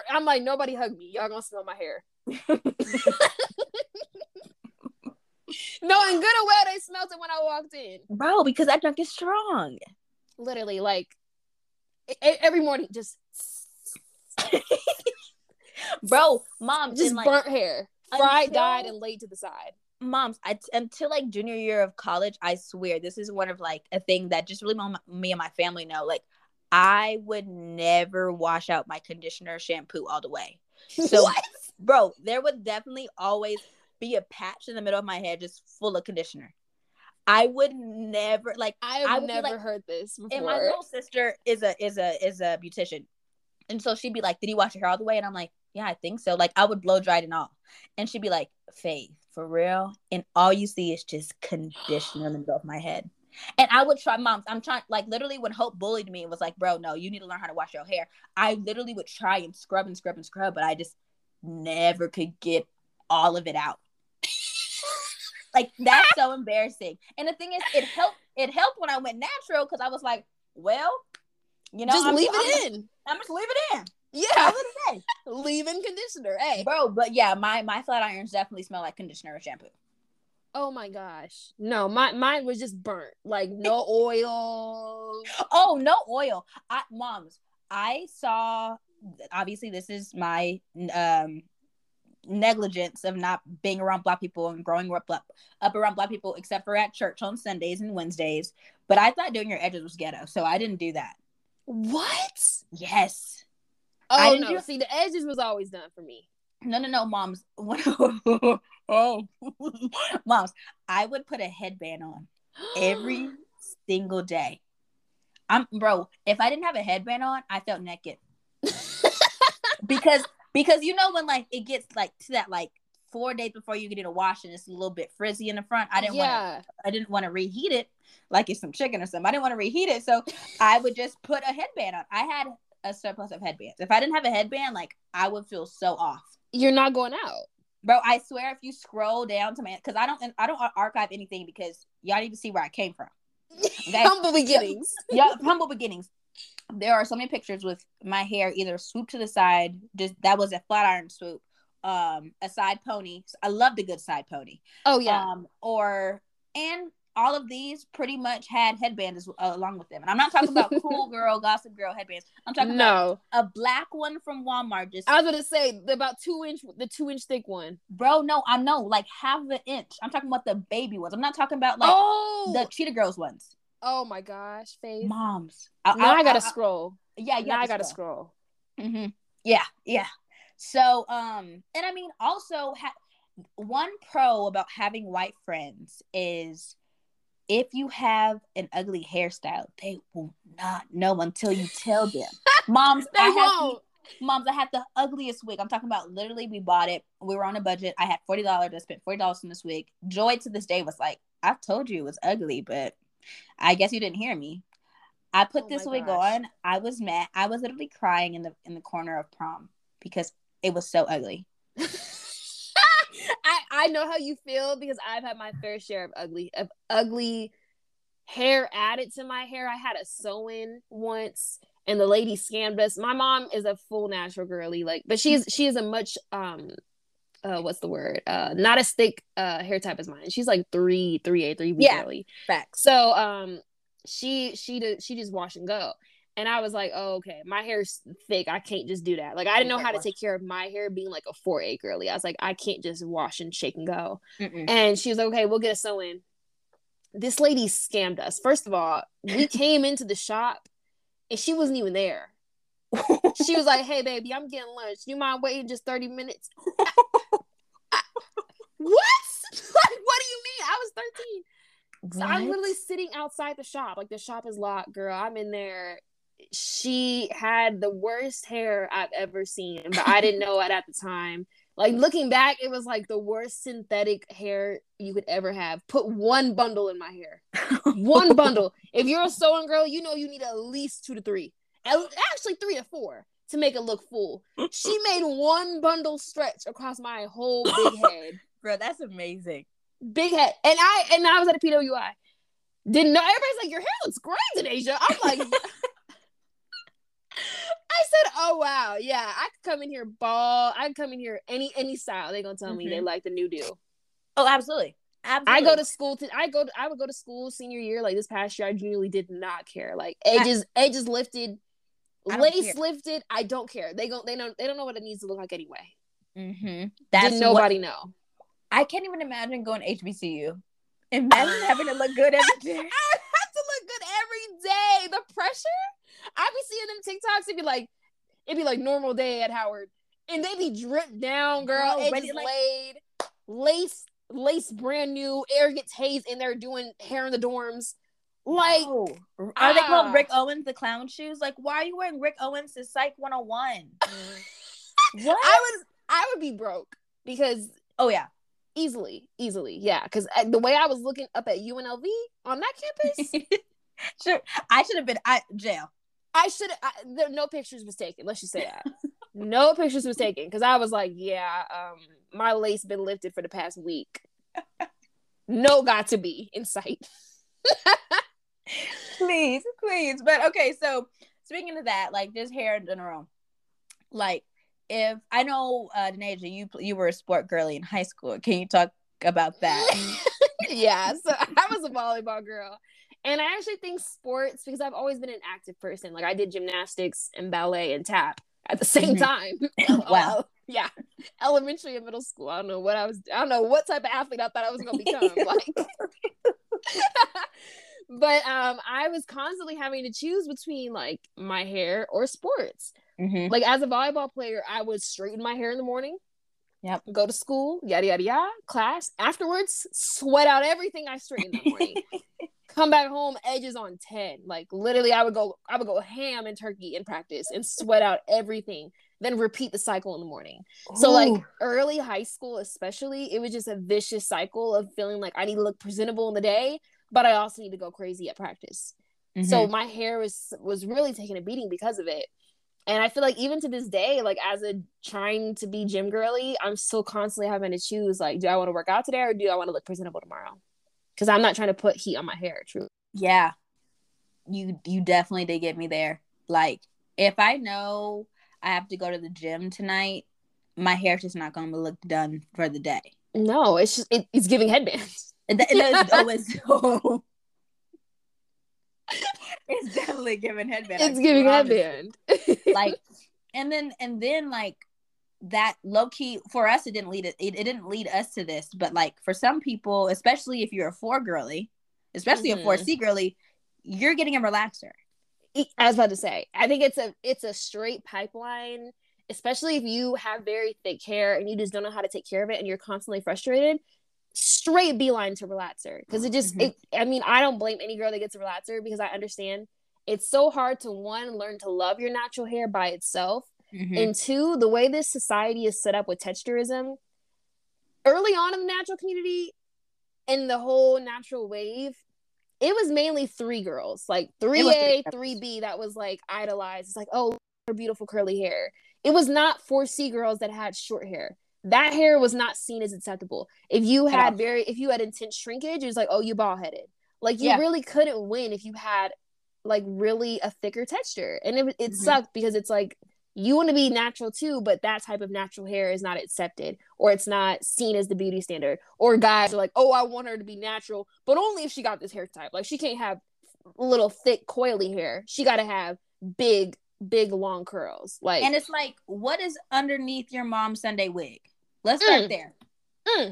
I'm like, nobody hug me. Y'all gonna smell my hair. No, in good or well, they smelled it when I walked in. Bro, because that junk is strong. Literally, like, every morning, just... Bro, Mom, just like, burnt hair. Fried, dyed, and laid to the side. Moms, until like junior year of college, I swear, this is one of like a thing that just really me and my family know, like, I would never wash out my conditioner, shampoo all the way. So, what? Bro, there would definitely always be a patch in the middle of my head just full of conditioner. I would never, like, I've never heard this before. And my little sister is a beautician, and so she'd be like, "Did you wash your hair all the way?" And I'm like, "Yeah, I think so." Like, I would blow dry it and all, and she'd be like, "Faith, for real?" And all you see is just conditioner in the middle of my head. And I would try, Moms, I'm trying, like, literally when Hope bullied me and was like, bro, no, you need to learn how to wash your hair, I literally would try and scrub, but I just never could get all of it out. Like, that's so embarrassing. And the thing is, it helped when I went natural, because I was like, well, you know, I'm just leave it in. Yeah. Leave-in conditioner, hey. Bro, but yeah, my flat irons definitely smell like conditioner or shampoo. Oh my gosh. No, mine was just burnt. Like, no oil. Oh, no oil. I saw, obviously this is my negligence of not being around Black people and growing up around Black people, except for at church on Sundays and Wednesdays. But I thought doing your edges was ghetto, so I didn't do that. What? Yes. Oh, no. See, the edges was always done for me. No, Moms. Oh, Moms, I would put a headband on every single day. Bro, if I didn't have a headband on, I felt naked. because you know when, like, it gets like to that, like, 4 days before you get in a wash and it's a little bit frizzy in the front. I didn't want to reheat it like it's some chicken or something. I didn't want to reheat it, so I would just put a headband on. I had a surplus of headbands. If I didn't have a headband, like, I would feel so off. You're not going out. Bro, I swear if you scroll down to my, because I don't archive anything, because y'all need to see where I came from. Okay? Humble beginnings. Yeah, humble beginnings. There are so many pictures with my hair either swooped to the side, just that was a flat iron swoop, a side pony. I loved a good side pony. Oh yeah. And all of these pretty much had headbands along with them. And I'm not talking about cool girl, gossip girl headbands. I'm talking about a black one from Walmart. Just, I was gonna say the 2-inch thick one. Bro, no, I know, like half the inch. I'm talking about the baby ones. I'm not talking about like the Cheetah Girls ones. Oh my gosh, Faith. Moms. Now I gotta scroll. Yeah, yeah. Now I gotta scroll. Mm-hmm. Yeah, yeah. So, and I mean, also one pro about having white friends is, if you have an ugly hairstyle, they will not know until you tell them. Moms, I had the ugliest wig. I'm talking about, literally, we bought it. We were on a budget. I had $40. I spent $40 on this wig. Joy to this day was like, I told you it was ugly, but I guess you didn't hear me. I put this wig on. I was mad. I was literally crying in the corner of prom because it was so ugly. I know how you feel because I've had my fair share of ugly hair added to my hair. I had a sew-in once, and the lady scammed us. My mom is a full natural girly, like, but she is a much not as thick hair type as mine. She's like 3A, 3B girly. Facts. So she just wash and go. And I was like, oh, okay, my hair's thick. I can't just do that. Like, I didn't know how to take care of my hair being like a 4A girly. I was like, I can't just wash and shake and go. Mm-mm. And she was like, okay, we'll get a sew-in. This lady scammed us. First of all, we came into the shop and she wasn't even there. She was like, hey, baby, I'm getting lunch. You mind waiting just 30 minutes? What? Like, what do you mean? I was 13. So I'm literally sitting outside the shop. Like, the shop is locked, girl. I'm in there. She had the worst hair I've ever seen, but I didn't know it at the time. Like, looking back, it was like the worst synthetic hair you could ever have. Put one bundle in my hair. One bundle. If you're a sewing girl, you know you need at least 2 to 3. Actually 3 to 4 to make it look full. She made one bundle stretch across my whole big head. Bro, that's amazing. Big head. And I was at a PWI. Didn't know. Everybody's like, your hair looks great, Danesia. I'm like... I said, oh, wow. Yeah, I could come in here bald. I could come in here any style. They're going to tell me they like the new do. Oh, absolutely. Absolutely. I would go to school senior year. Like, this past year, I genuinely did not care. Like, edges lifted, lace lifted. I don't care. They don't know what it needs to look like anyway. Mm-hmm. Did nobody know? I can't even imagine going to HBCU. Imagine having to look good every day. I have to look good every day. The pressure? I be seeing them TikToks. It'd be like normal day at Howard, and they be dripped down, girl. Edges laid, lace brand new. Air gets hazed, and they're doing hair in the dorms. Like, are they called Rick Owens the clown shoes? Like, why are you wearing Rick Owens to Psych 101? What? I would be broke because easily, yeah. Because the way I was looking up at UNLV on that campus. Sure, I should have been at jail. No pictures was taken. Let's just say that. No pictures was taken because I was like, yeah, my lace been lifted for the past week. No, got to be in sight. Please. But okay, so speaking of that, like, this hair in general, like, if I know, Danesia, you were a sport girly in high school. Can you talk about that? Yeah, so I was a volleyball girl. And I actually think sports, because I've always been an active person. Like, I did gymnastics and ballet and tap at the same time. Wow. Yeah. Elementary and middle school. I don't know what type of athlete I thought I was going to become. Like, but I was constantly having to choose between, like, my hair or sports. Mm-hmm. Like, as a volleyball player, I would straighten my hair in the morning. Yep. Go to school. Yada, yada, yada. Class. Afterwards, sweat out everything I straightened in the morning. Come back home, edges on 10. Like, literally, I would go ham and turkey in practice and sweat out everything, then repeat the cycle in the morning. Ooh. So, like, early high school especially, it was just a vicious cycle of feeling like I need to look presentable in the day, but I also need to go crazy at practice. Mm-hmm. So my hair was really taking a beating because of it. And I feel like even to this day, like, as a trying to be gym girly, I'm still constantly having to choose, like, do I want to work out today or do I want to look presentable tomorrow? Because I'm not trying to put heat on my hair, true. Yeah. You definitely did get me there. Like, if I know I have to go to the gym tonight, my hair's just not going to look done for the day. No, it's just, it's giving headbands. It's definitely giving headband. It's giving headband. Like, and then like, that low-key for us, it didn't lead us to this, but like, for some people, especially if you're a 4 girly, especially a 4C girly, you're getting a relaxer. I was about to say, I think it's a straight pipeline, especially if you have very thick hair and you just don't know how to take care of it and you're constantly frustrated. Straight beeline to relaxer, because it just I mean, I don't blame any girl that gets a relaxer, because I understand it's so hard to, one, learn to love your natural hair by itself. Mm-hmm. And two, the way this society is set up with texturism, early on in the natural community, and the whole natural wave, it was mainly three girls, like 3A, 3B that was like idolized. It's like, oh, her beautiful curly hair. It was not 4C girls that had short hair. That hair was not seen as acceptable. If you had if you had intense shrinkage, it was like, oh, you bald headed. Like you really couldn't win if you had like really a thicker texture, and it sucked because it's like you want to be natural too, but that type of natural hair is not accepted, or it's not seen as the beauty standard. Or guys are like, oh, I want her to be natural, but only if she got this hair type. Like she can't have little thick coily hair. She got to have big long curls. Like, and it's like, what is underneath your mom's Sunday wig? Let's start there.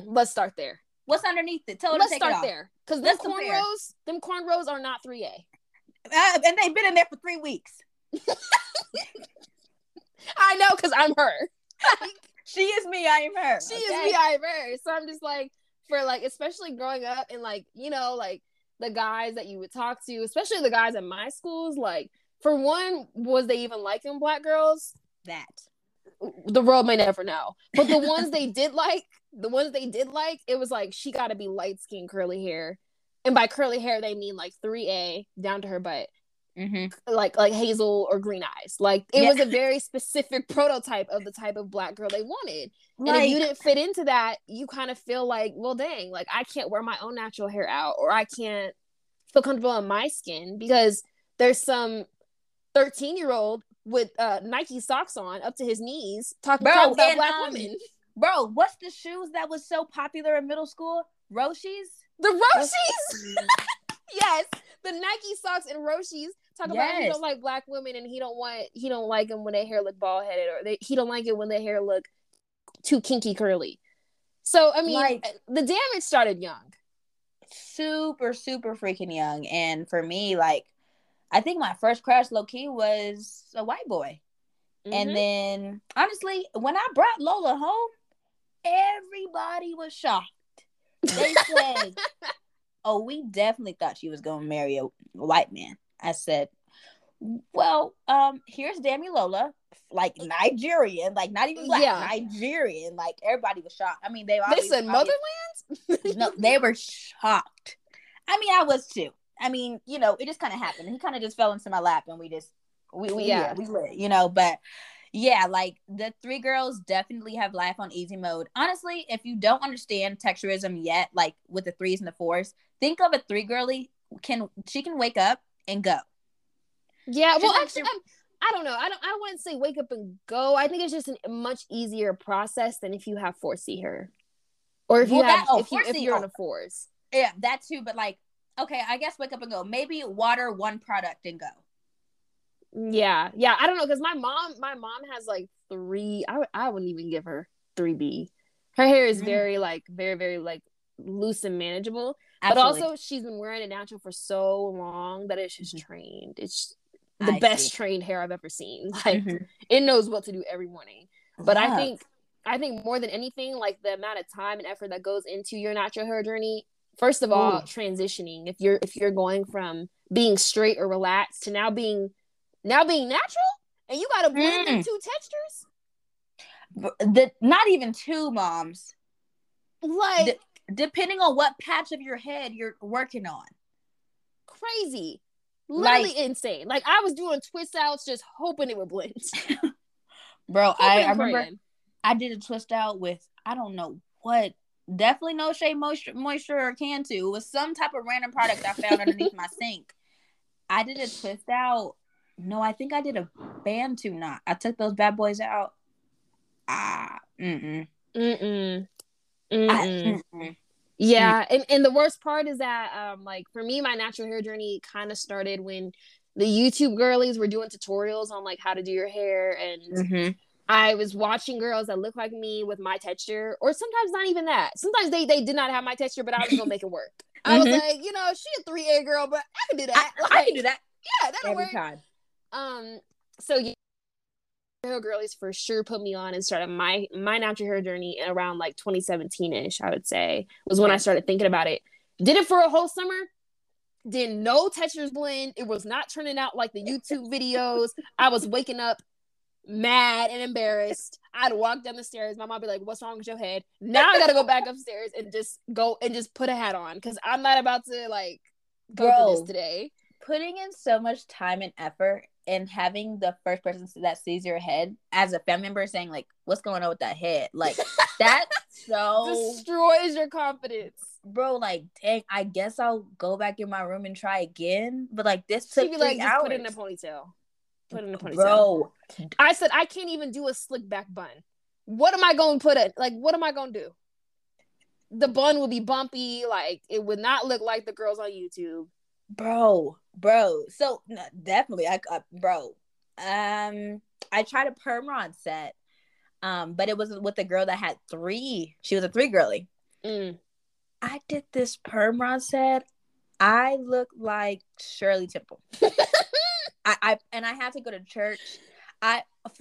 Let's start there. What's underneath it? Tell her to take it off. Let's start there. Because them cornrows are not 3A. And they've been in there for 3 weeks. I know, because I'm her. She is me, I am her. She is me, I am her. So I'm just like, for like, especially growing up and like, you know, like the guys that you would talk to, especially the guys at my schools, like, for one, was they even liking black girls? That. The world may never know. But the ones they did like, it was like, she got to be light-skinned, curly hair. And by curly hair, they mean like 3A down to her butt. Mm-hmm. Like hazel or green eyes. Like, it was a very specific prototype of the type of black girl they wanted. Like, and if you didn't fit into that, you kind of feel like, well, dang, like, I can't wear my own natural hair out, or I can't feel comfortable in my skin, because there's some 13-year-old with Nike socks on up to his knees talking about black women. Bro, what's the shoes that was so popular in middle school? Roshis? The Roshis! Yes, the Nike socks and Roshis. Talk about how he don't like black women, and he don't like them when their hair look bald headed, or he don't like it when their hair look too kinky curly. So I mean, like, the damage started young, super super freaking young. And for me, like, I think my first crush, low key, was a white boy. Mm-hmm. And then honestly, when I brought Lola home, everybody was shocked. They said, oh, we definitely thought she was going to marry a white man. I said, well, here's Dami Lola, like Nigerian, like not even black, Nigerian. Like, everybody was shocked. I mean, they said motherland? No, they were shocked. I mean, I was too. I mean, you know, it just kind of happened. He kind of just fell into my lap, and we lit, you know, but yeah, like the three girls definitely have life on easy mode. Honestly, if you don't understand texturism yet, like with the threes and the fours, think of a three girly can wake up and go. Yeah, well, actually, I don't know. I wouldn't say wake up and go. I think it's just a much easier process than if you have 4C hair, or if you're on a fours. Yeah, that too. But like, okay, I guess wake up and go. Maybe water one product and go. Yeah, I don't know, because my mom has like three. I wouldn't even give her 3B. Her hair is very like very very like loose and manageable. Absolutely. But also, she's been wearing it natural for so long that it's just trained. It's the best trained hair I've ever seen. Like, it knows what to do every morning. But I think more than anything, like the amount of time and effort that goes into your natural hair journey. First of all, transitioning, if you're going from being straight or relaxed to now being natural, and you gotta blend the two textures. Not even two, moms. Like, depending on what patch of your head you're working on. Crazy. Literally like, insane. Like, I was doing twist outs just hoping it would blend. Bro, I remember I did a twist out with, I don't know what, definitely no Shea Moisture or Cantu. It was some type of random product I found underneath my sink. I did a twist out. No, I think I did a Bantu knot. I took those bad boys out. Yeah, and the worst part is that, like, for me, my natural hair journey kind of started when the YouTube girlies were doing tutorials on, like, how to do your hair, and I was watching girls that look like me with my texture, or sometimes not even that. Sometimes they did not have my texture, but I was gonna make it work. I was like, you know, she a 3A girl, but I can do that. I can do that. Yeah, that'll work. Time. So yeah, hair girlies for sure put me on and started my natural hair journey around like 2017-ish, I would say, was when I started thinking about it. Did it for a whole summer. Did no textures blend. It was not turning out like the YouTube videos. I was waking up mad and embarrassed. I'd walk down the stairs. My mom would be like, what's wrong with your head? Now I got to go back upstairs and just put a hat on because I'm not about to, like, go through this today. Putting in so much time and effort and having the first person that sees your head as a family member saying, like, what's going on with that head? Like, that so... destroys your confidence. Bro, like, dang, I guess I'll go back in my room and try again. But, like, this took 3 hours. Put it in a ponytail. Bro, I said I can't even do a slick back bun. What am I going to put it? Like, what am I going to do? The bun would be bumpy. Like, it would not look like the girls on YouTube. Bro. So no, definitely, I tried a perm on set, but it was with a girl that had three. She was a three girly. Mm. I did this perm on set. I look like Shirley Temple. I had to go to church.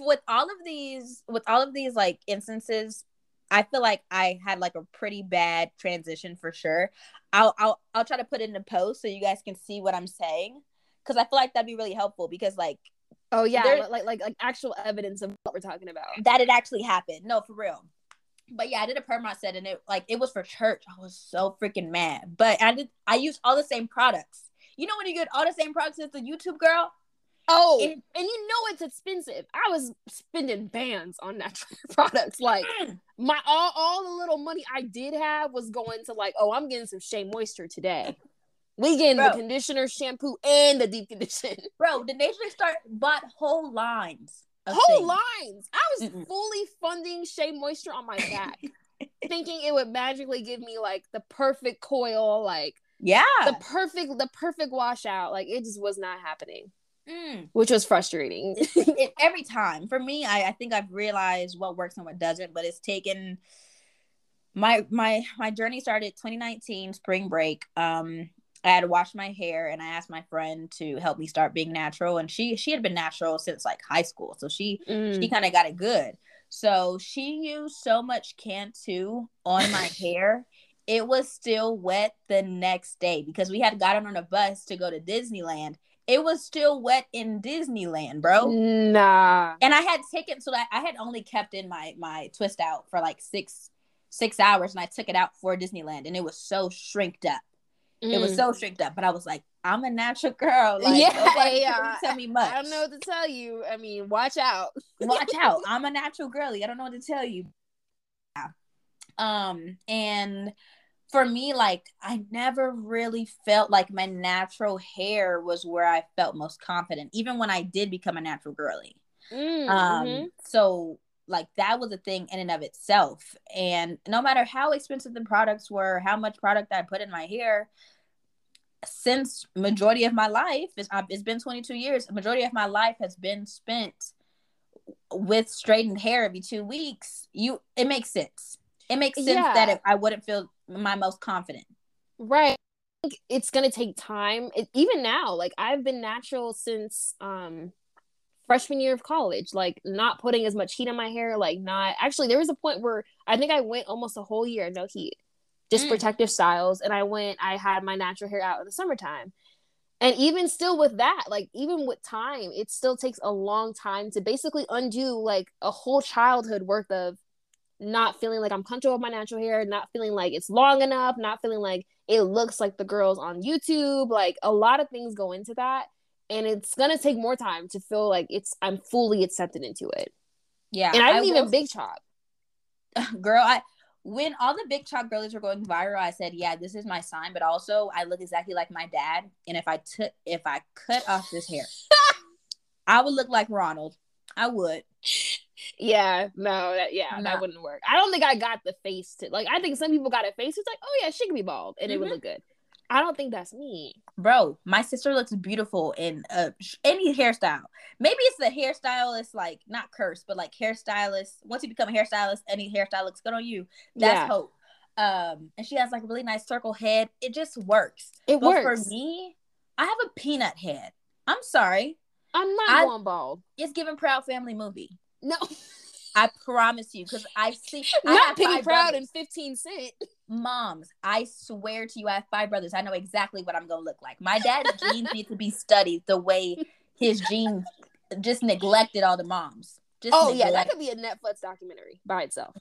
With all of these like instances, I feel like I had like a pretty bad transition for sure. I'll try to put it in a post so you guys can see what I'm saying, because I feel like that'd be really helpful because like, oh yeah, like actual evidence of what we're talking about, that it actually happened. No, for real. But yeah, I did a perm set and it was for church. I was so freaking mad. But I used all the same products. You know when you get all the same products as the YouTube girl? Oh, and you know it's expensive. I was spending bands on natural products. Like my all the little money I did have was going to like, oh, I'm getting some Shea Moisture today. We getting the conditioner, shampoo, and the deep condition. Bro, the Danesia bought whole lines. Whole things. I was fully funding Shea Moisture on my back, thinking it would magically give me like the perfect coil, like yeah, the perfect washout. Like it just was not happening. Mm. Which was frustrating. Every time for me, I think I've realized what works and what doesn't, but it's taken my journey started 2019 spring break. I had washed my hair and I asked my friend to help me start being natural, and she had been natural since like high school, so she kind of got it good. So she used so much Cantu on my hair. It was still wet the next day because we had gotten on a bus to go to Disneyland. It was still wet in Disneyland, bro. Nah. And I had taken, so I had only kept in my twist out for like six hours, and I took it out for Disneyland, and it was so shrinked up. It was so shrinked up, but I was like, I'm a natural girl. Like, yeah, nobody couldn't tell me much. I don't know what to tell you. I mean, watch out. Watch out. I'm a natural girly. I don't know what to tell you. Yeah. And for me, like, I never really felt like my natural hair was where I felt most confident, even when I did become a natural girly. So, like, that was a thing in and of itself. And no matter how expensive the products were, how much product I put in my hair, since majority of my life, it's been 22 years, majority of my life has been spent with straightened hair every 2 weeks. It makes sense. It makes sense that I wouldn't feel my most confident. Right. I think it's going to take time. Even now, like I've been natural since freshman year of college, like not putting as much heat on my hair, like not actually there was a point where I think I went almost a whole year, no heat, just protective styles. And I had my natural hair out in the summertime. And even still with that, like even with time, it still takes a long time to basically undo like a whole childhood worth of not feeling like I'm comfortable with my natural hair, not feeling like it's long enough, not feeling like it looks like the girls on YouTube. Like a lot of things go into that, and it's gonna take more time to feel like I'm fully accepted into it. Yeah, and I didn't even big chop, girl. When all the big chop girlies were going viral, I said, "Yeah, this is my sign." But also, I look exactly like my dad, and if I cut off this hair, I would look like Ronald. I would. Yeah, no, that wouldn't work. I don't think I got the face to like. I think some people got a face. It's like, oh yeah, she could be bald and it would look good. I don't think that's me, bro. My sister looks beautiful in any hairstyle. Maybe it's the hairstylist, like not curse, but like hairstylist. Once you become a hairstylist, any hairstyle looks good on you. That's hope. And she has like a really nice circle head. It just works. But for me, I have a peanut head. I'm sorry, I'm not going bald. It's giving Proud Family movie. No, I promise you, because I've seen not Penny Proud and 15 Cent. Moms, I swear to you, I have 5 brothers. I know exactly what I'm gonna look like. My dad's genes need to be studied the way his genes just neglected all the moms. Just that could be a Netflix documentary by itself.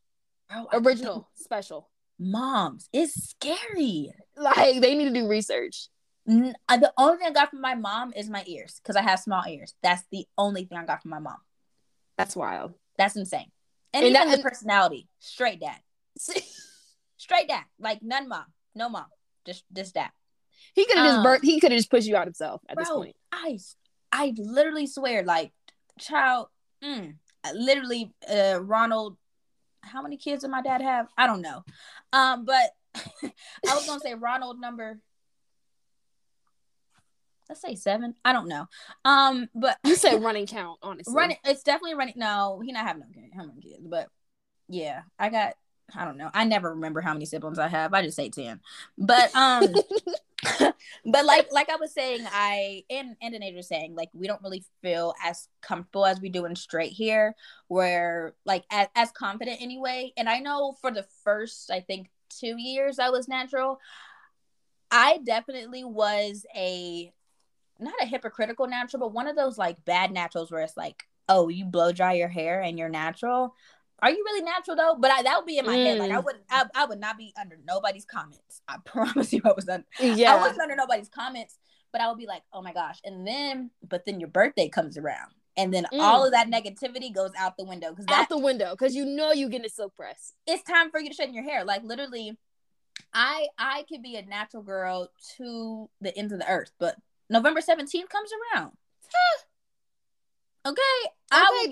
Bro, original special. Moms, it's scary. Like, they need to do research. The only thing I got from my mom is my ears, because I have small ears. That's the only thing I got from my mom. That's wild. That's insane. And even the personality. Straight dad. Straight dad. Like, none mom. No mom. Just dad. He could have just pushed you out himself at this point. I literally swear, like, child, literally, Ronald, how many kids did my dad have? I don't know. But I was going to say Ronald number, let's say 7. I don't know. But you said running count, honestly. It's definitely running. No, he not having no kids, but yeah, I don't know. I never remember how many siblings I have. I just say 10. But but like I was saying, and Anita was saying, like, we don't really feel as comfortable as we do in straight hair. We're like as confident anyway. And I know for the first, I think, 2 years I was natural. I definitely was not a hypocritical natural, but one of those like bad naturals where it's like, oh, you blow dry your hair and you're natural. Are you really natural though? But that would be in my head. Like, I would not be under nobody's comments. I promise you, I wasn't under nobody's comments. But I would be like, oh my gosh. But then your birthday comes around, and then all of that negativity goes out the window. Because you know you're getting a silk press. It's time for you to straighten your hair. Like, literally, I could be a natural girl to the ends of the earth, but November 17th comes around. Okay,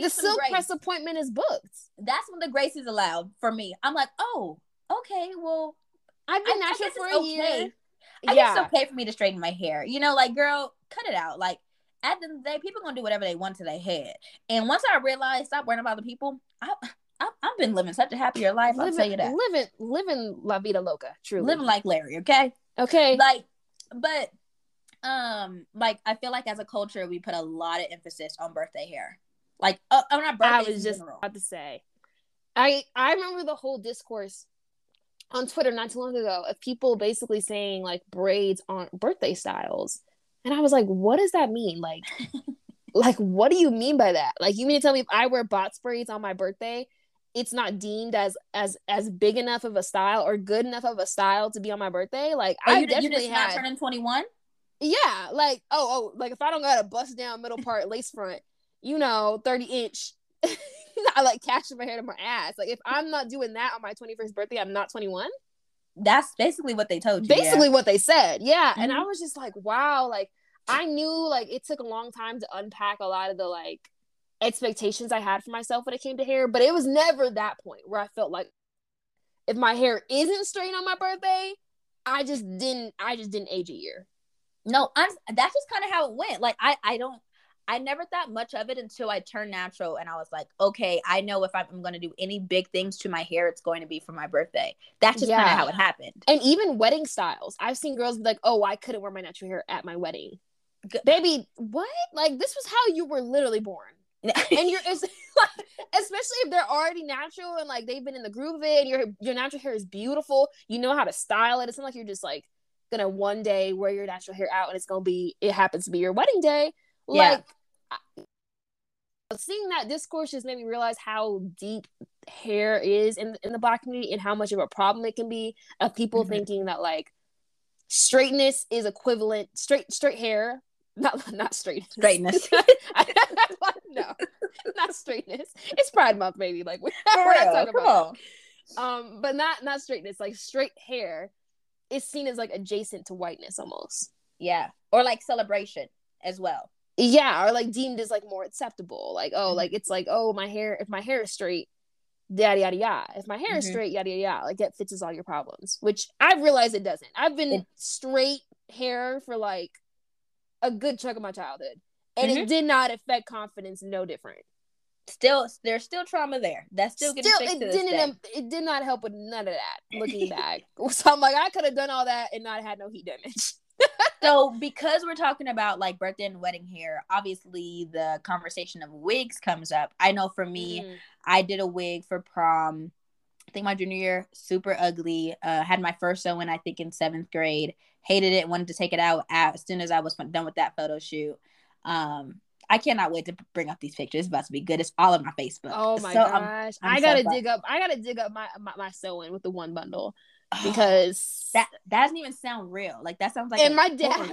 the silk press appointment is booked. That's when the grace is allowed for me. I'm like, oh, okay, well, I've been natural for a year. I guess it's okay for me to straighten my hair. You know, like, girl, cut it out. Like, at the end of the day, people are gonna do whatever they want to their head. And once I realized, stop worrying about other people. I've been living such a happier life. I'll tell you that. Living la vida loca. Truly, living like Larry. Okay. Like, I feel like as a culture, we put a lot of emphasis on birthday hair. Like, I'm not birthday. I was just about to say, I remember the whole discourse on Twitter not too long ago of people basically saying like braids aren't birthday styles, and I was like, what does that mean? Like, like, what do you mean by that? Like, you mean to tell me if I wear box braids on my birthday, it's not deemed as big enough of a style or good enough of a style to be on my birthday? Like, you just not turning 21. Yeah, like, like, if I don't got a bust down middle part lace front, you know, 30-inch, I like cashing my hair to my ass. Like, if I'm not doing that on my 21st birthday, I'm not 21. That's basically what they told you. Basically what they said, yeah. Mm-hmm. And I was just like, wow, like, I knew, like, it took a long time to unpack a lot of the, like, expectations I had for myself when it came to hair, but it was never that point where I felt like if my hair isn't straight on my birthday, I just didn't age a year. No, that's just kind of how it went. Like, I never thought much of it until I turned natural, and I was like, okay, I know if I'm going to do any big things to my hair, it's going to be for my birthday. That's just kind of how it happened. And even wedding styles. I've seen girls be like, oh, I couldn't wear my natural hair at my wedding. Baby, what? Like, this was how you were literally born. And it's like, especially if they're already natural and, like, they've been in the groove of it, and your natural hair is beautiful. You know how to style it. It's not like you're just, like, gonna one day wear your natural hair out and it happens to be your wedding day. Like, seeing that discourse just made me realize how deep hair is in the Black community and how much of a problem it can be of people thinking that, like, straightness is equivalent straight hair, not straightness. No, not straightness. It's Pride Month, baby. Like, we're not talking about that. But not straightness. Like, straight hair, it's seen as, like, adjacent to whiteness almost. Yeah. Or, like, celebration as well. Yeah. Or, like, deemed as, like, more acceptable. Like, oh, like, it's like, oh, my hair, if my hair is straight, yada, yada, yada. If my hair is straight, yada, yada, yada. Like, that fixes all your problems, which I've realized it doesn't. I've been straight hair for, like, a good chunk of my childhood. And it did not affect confidence no different. Still, there's still trauma there. That's still getting fixed to this day. It did not help with none of that, looking back. So I'm like, I could have done all that and not had no heat damage. So because we're talking about, like, birthday and wedding hair, obviously the conversation of wigs comes up. I know for me, I did a wig for prom, I think my junior year, super ugly. Had my first sew-in, I think, in 7th grade. Hated it, wanted to take it out as soon as I was done with that photo shoot. I cannot wait to bring up these pictures. It's about to be good. It's all on my Facebook. Oh my gosh. I gotta dig up my sewing with the one bundle. Because that doesn't even sound real. Like that sounds like. And my dad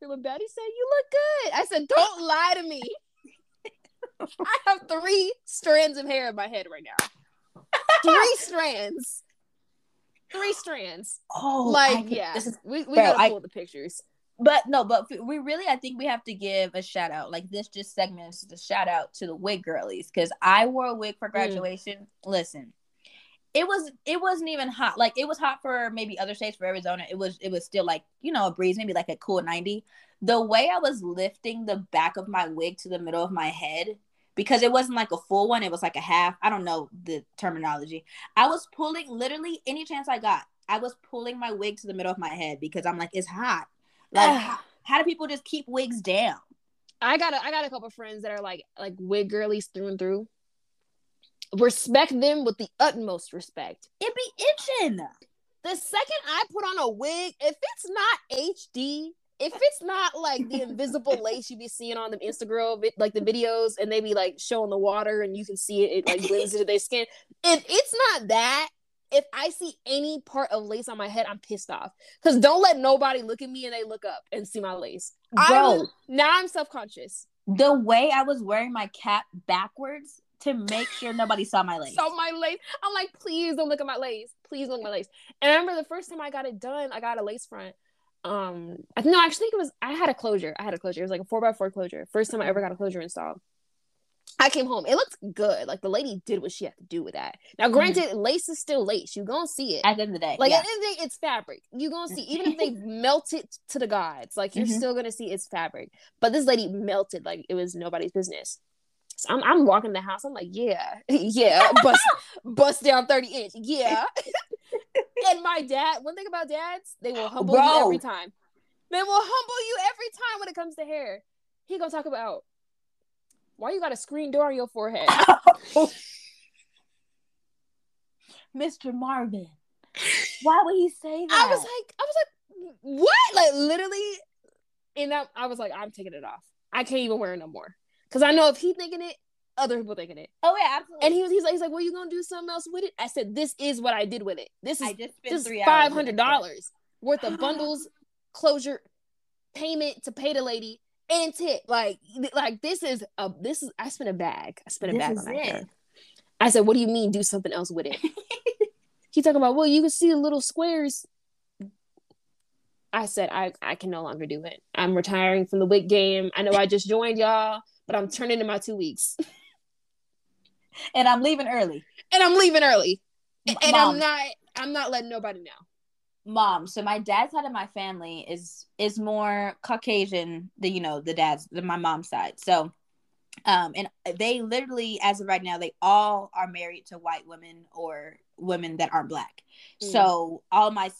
feeling bad. He said, "You look good." I said, "Don't lie to me." I have 3 strands of hair in my head right now. 3 strands. 3 strands. Oh, like yeah. This is, we bro, gotta pull the pictures. But no, but we really, I think we have to give a shout out. Like this, just segment is a shout out to the wig girlies because I wore a wig for graduation. Listen. It wasn't even hot. Like it was hot for maybe other states, for Arizona. It was still like, you know, a breeze, maybe like a cool 90. The way I was lifting the back of my wig to the middle of my head, because it wasn't like a full one, it was like a half. I don't know the terminology. I was pulling literally any chance I got. I was pulling my wig to the middle of my head because I'm like, it's hot. Like how do people just keep wigs down? I got a couple of friends that are like wig girlies through and through. Respect them with the utmost respect. It be itching. The second I put on a wig, if it's not HD, if it's not like the invisible lace you be seeing on them Instagram, like the videos, and they be like showing the water and you can see it like blends into their skin. If it's not that, if I see any part of lace on my head, I'm pissed off. Because don't let nobody look at me and they look up and see my lace. Now I'm self-conscious. The way I was wearing my cap backwards to make sure nobody saw my lace. I'm like, please don't look at my lace. Please don't look at my lace. And I remember the first time I got it done, I got a lace front. I had a closure. It was like a 4x4 closure. First time I ever got a closure installed. I came home. It looked good. Like the lady did what she had to do with that. Now, granted, lace is still lace. You gonna see it. At the end of the day. Like at the end of the day, it's fabric. You gonna see, even if they melt it to the gods, like you're still gonna see it's fabric. But this lady melted like it was nobody's business. So I'm walking the house. I'm like, yeah, bust down 30-inch, yeah. And my dad, one thing about dads, they will humble you every time. They will humble you every time when it comes to hair. He gonna talk about why you got a screen door on your forehead, Mr. Marvin. Why would he say that? I was like, what? Like literally, and I was like, I'm taking it off. I can't even wear it no more. Because I know if he thinking it, other people thinking it. Oh, yeah, absolutely. And he's like, well, you going to do something else with it? I said, this is what I did with it. This is $500 worth of bundles, closure, payment to pay the lady, and tip. Like this is I spent a bag. I spent a bag on my hair. I said, what do you mean do something else with it? He talking about, well, you can see the little squares. I said, I can no longer do it. I'm retiring from the wig game. I know I just joined y'all. But I'm turning in my 2 weeks. And I'm leaving early. And Mom, I'm not letting nobody know. Mom, so my dad's side of my family is more Caucasian than, you know, my mom's side. So, and they literally, as of right now, they all are married to white women or women that aren't black. So all of my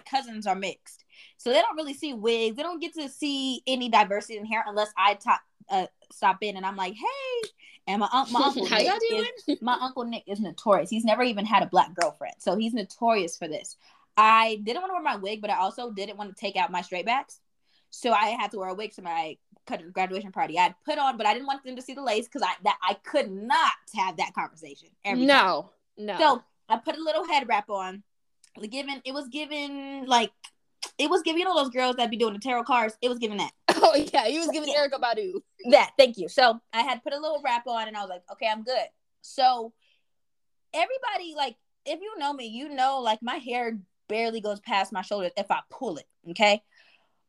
cousins are mixed. So they don't really see wigs. They don't get to see any diversity in hair unless I stop in and I'm like, hey. And my Uncle Nick is notorious. He's never even had a black girlfriend. So he's notorious for this. I didn't want to wear my wig, but I also didn't want to take out my straight backs. So I had to wear a wig to my graduation party. I had put on, but I didn't want them to see the lace because I could not have that conversation. No. So I put a little head wrap on. It was giving you know those girls that be doing the tarot cards. It was giving that. Oh yeah, he was giving Erykah Badu. That, thank you. So I had put a little wrap on, and I was like, okay, I'm good. So everybody, like, if you know me, you know, like my hair barely goes past my shoulders if I pull it. Okay.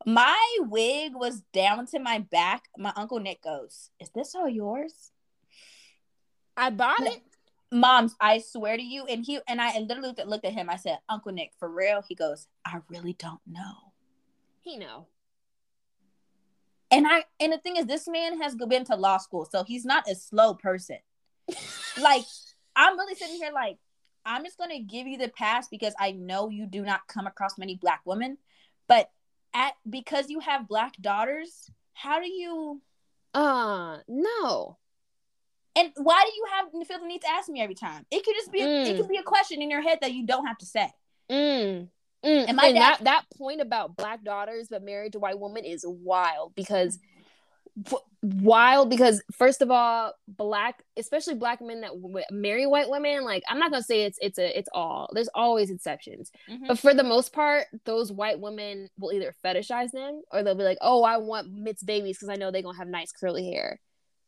My wig was down to my back. My Uncle Nick goes, is this all yours? I bought it. Moms, I swear to you. And I literally looked at him. I said, Uncle Nick, for real? He goes, I really don't know. He know. And the thing is, this man has been to law school, so he's not a slow person. Like, I'm really sitting here like, I'm just going to give you the pass because I know you do not come across many black women, but because you have black daughters, how do you? No. And why do you feel the need to ask me every time? It could just be it could be a question in your head that you don't have to say. And my dad, that point about black daughters but married to white woman is wild because wild because, first of all, especially black men that marry white women, like, I'm not gonna say it's all. There's always exceptions, mm-hmm. but for the most part, those white women will either fetishize them or they'll be like, "Oh, I want Mitt's babies because I know they're gonna have nice curly hair."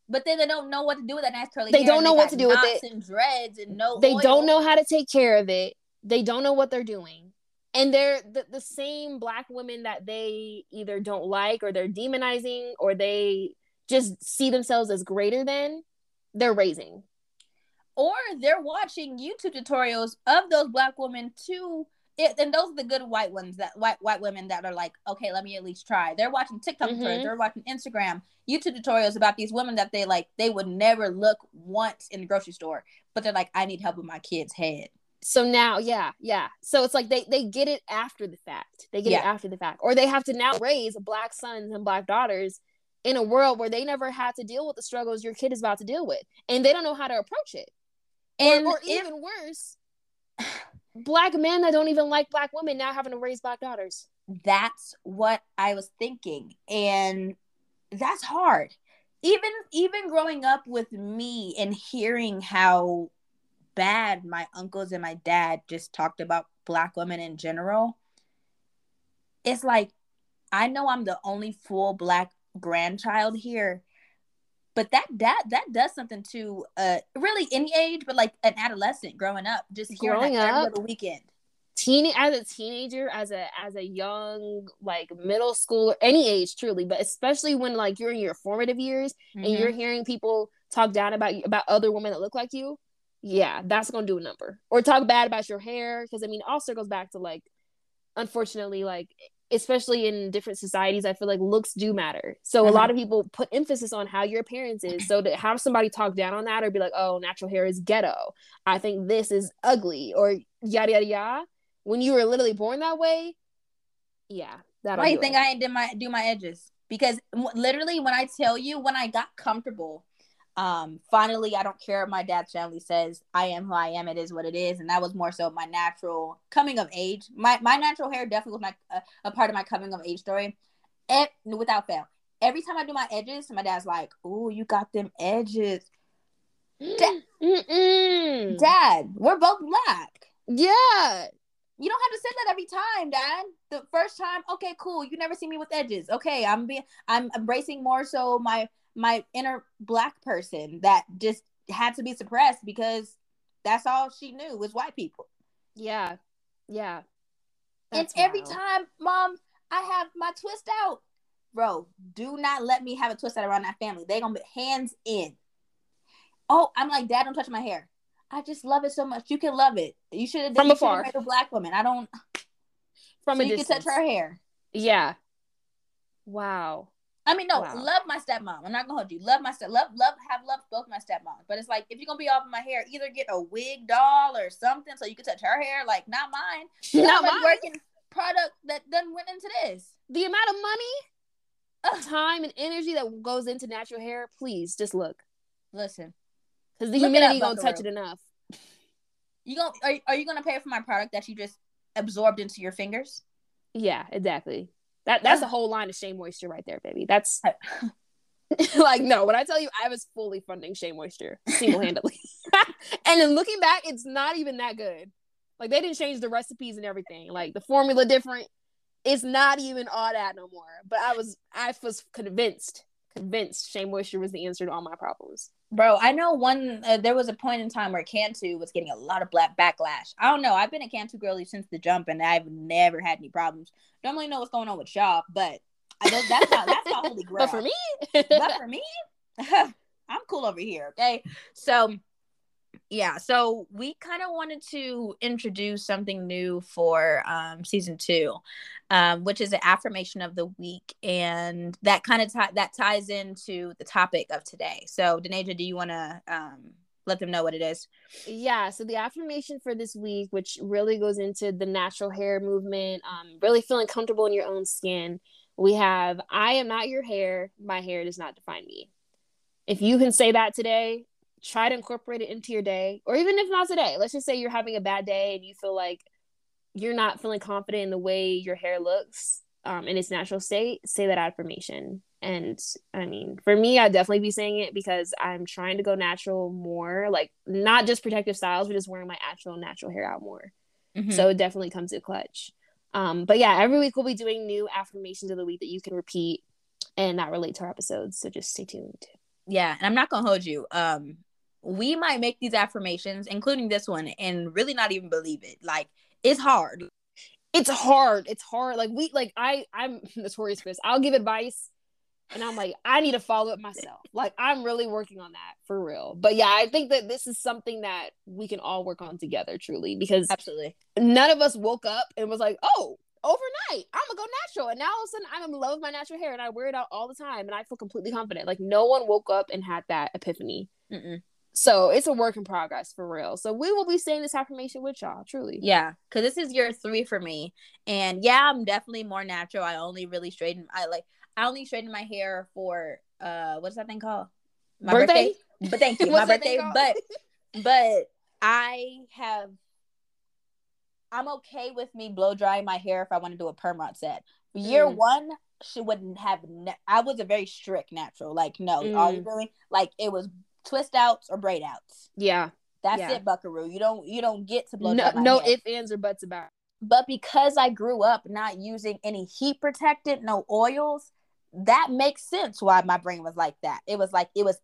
But then they don't know what to do with that nice curly hair. They don't know what to do with it. And dreads and no. They don't know how to take care of it. They don't know what they're doing. And they're the same black women that they either don't like or they're demonizing or they just see themselves as greater than, they're raising. Or they're watching YouTube tutorials of those black women too. And those are the good white ones, that white women that are like, okay, let me at least try. They're watching TikTok mm-hmm. tutorials, they're watching Instagram, YouTube tutorials about these women that they like, they would never look once in the grocery store, but they're like, I need help with my kid's head. So now, yeah. So it's like they get it after the fact. They get it after the fact. Or they have to now raise black sons and black daughters in a world where they never had to deal with the struggles your kid is about to deal with. And they don't know how to approach it. Or even worse, black men that don't even like black women now having to raise black daughters. That's what I was thinking. And that's hard. Even growing up with me and hearing how bad my uncles and my dad just talked about black women in general, it's like, I know I'm the only full black grandchild here, but that does something to really any age, but like an adolescent growing up, just hearing that every other weekend. As a teenager, as a young, like, middle schooler, any age truly, but especially when, like, you're in your formative years mm-hmm. and you're hearing people talk down about other women that look like you. Yeah, that's gonna do a number. Or talk bad about your hair, because I mean, also goes back to, like, unfortunately, like, especially in different societies, I feel like looks do matter. So mm-hmm. a lot of people put emphasis on how your appearance is. So to have somebody talk down on that or be like, "Oh, natural hair is ghetto. I think this is ugly," or yada yada yada, when you were literally born that way, yeah, that'll. Why do you think I ain't do my edges? Because literally, when I tell you, when I got comfortable. Finally, I don't care what my dad's family says. I am who I am. It is what it is. And that was more so my natural coming of age. My natural hair definitely was a part of my coming of age story. And without fail, every time I do my edges, my dad's like, "Ooh, you got them edges." Dad, we're both black. Yeah. You don't have to say that every time, Dad. The first time, okay, cool. You never see me with edges. Okay, I'm embracing more so my inner black person that just had to be suppressed because that's all she knew was white people. Yeah. That's and every time, Mom, I have my twist out. Bro, do not let me have a twist out around that family. They gonna be hands in. Oh, I'm like, Dad, don't touch my hair. I just love it so much. You can love it. You should have done it from a black woman. I don't. From so a you distance. Can touch her hair. Yeah. Wow. I mean, no, wow. Love my stepmom. I'm not gonna hold you. Love my step. Love both my stepmoms. But it's like, if you're gonna be off of my hair, either get a wig doll or something so you can touch her hair. Like, not mine. Not my working product that done went into this. The amount of money, time, and energy that goes into natural hair. Please, just look. Listen, because the humidity gonna touch it enough. You gonna are you gonna pay for my product that you just absorbed into your fingers? Yeah, exactly. That's a whole line of Shea Moisture right there, baby. That's like, no, when I tell you I was fully funding Shea Moisture single-handedly. And then looking back, it's not even that good. Like, they didn't change the recipes and everything. Like, the formula different. It's not even all that no more. But I was convinced Shea Moisture was the answer to all my problems. Bro, I know there was a point in time where Cantu was getting a lot of black backlash. I don't know. I've been a Cantu girly since the jump, and I've never had any problems. Don't really know what's going on with y'all, but that's not holy grail. But for me, I'm cool over here, okay? So, yeah. So we kind of wanted to introduce something new for season 2, which is the affirmation of the week, and that kind of that ties into the topic of today. So, Danesia, do you want to let them know what it is? Yeah. So the affirmation for this week, which really goes into the natural hair movement, really feeling comfortable in your own skin. We have, "I am not your hair. My hair does not define me." If you can say that today, try to incorporate it into your day. Or even if not today, let's just say you're having a bad day and you feel like you're not feeling confident in the way your hair looks in its natural state. Say that affirmation. And I mean, for me, I'd definitely be saying it because I'm trying to go natural more, like not just protective styles, but just wearing my actual natural hair out more. Mm-hmm. So it definitely comes in clutch. But yeah, every week we'll be doing new affirmations of the week that you can repeat and that relate to our episodes. So just stay tuned. Yeah. And I'm not going to hold you. We might make these affirmations, including this one, and really not even believe it. Like, it's hard. It's hard. Like, I'm notorious for this. I'll give advice and I'm like, I need to follow it myself. Like, I'm really working on that for real. But yeah, I think that this is something that we can all work on together, truly, because absolutely none of us woke up and was like, oh, overnight, I'm gonna go natural. And now all of a sudden I'm in love with my natural hair and I wear it out all the time and I feel completely confident. Like, no one woke up and had that epiphany. Mm-mm. So it's a work in progress for real. So we will be saying this affirmation with y'all, truly. Yeah, because this is year 3 for me. And yeah, I'm definitely more natural. I only straighten my hair for, what's that thing called? My birthday? But thank you, my birthday. But I'm okay with me blow drying my hair if I want to do a perm rod set. Year 1, she wouldn't have, I was a very strict natural. Like, no, all you're doing, like, it was twist outs or braid outs. Yeah, that's it, buckaroo. You don't get to blow dry my hair. No ifs, ands, or buts about it. But because I grew up not using any heat protectant, no oils, that makes sense why my brain was like that. It was like it was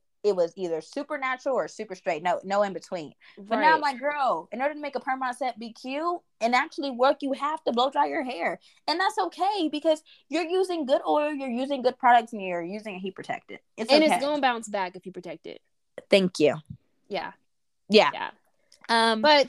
either supernatural or super straight, no in between. Right. But now I'm like, girl, in order to make a permanent set be cute and actually work, you have to blow dry your hair. And that's okay because you're using good oil, you're using good products, and you're using a heat protectant. It's gonna bounce back if you protect it. Thank you. Yeah. Yeah, now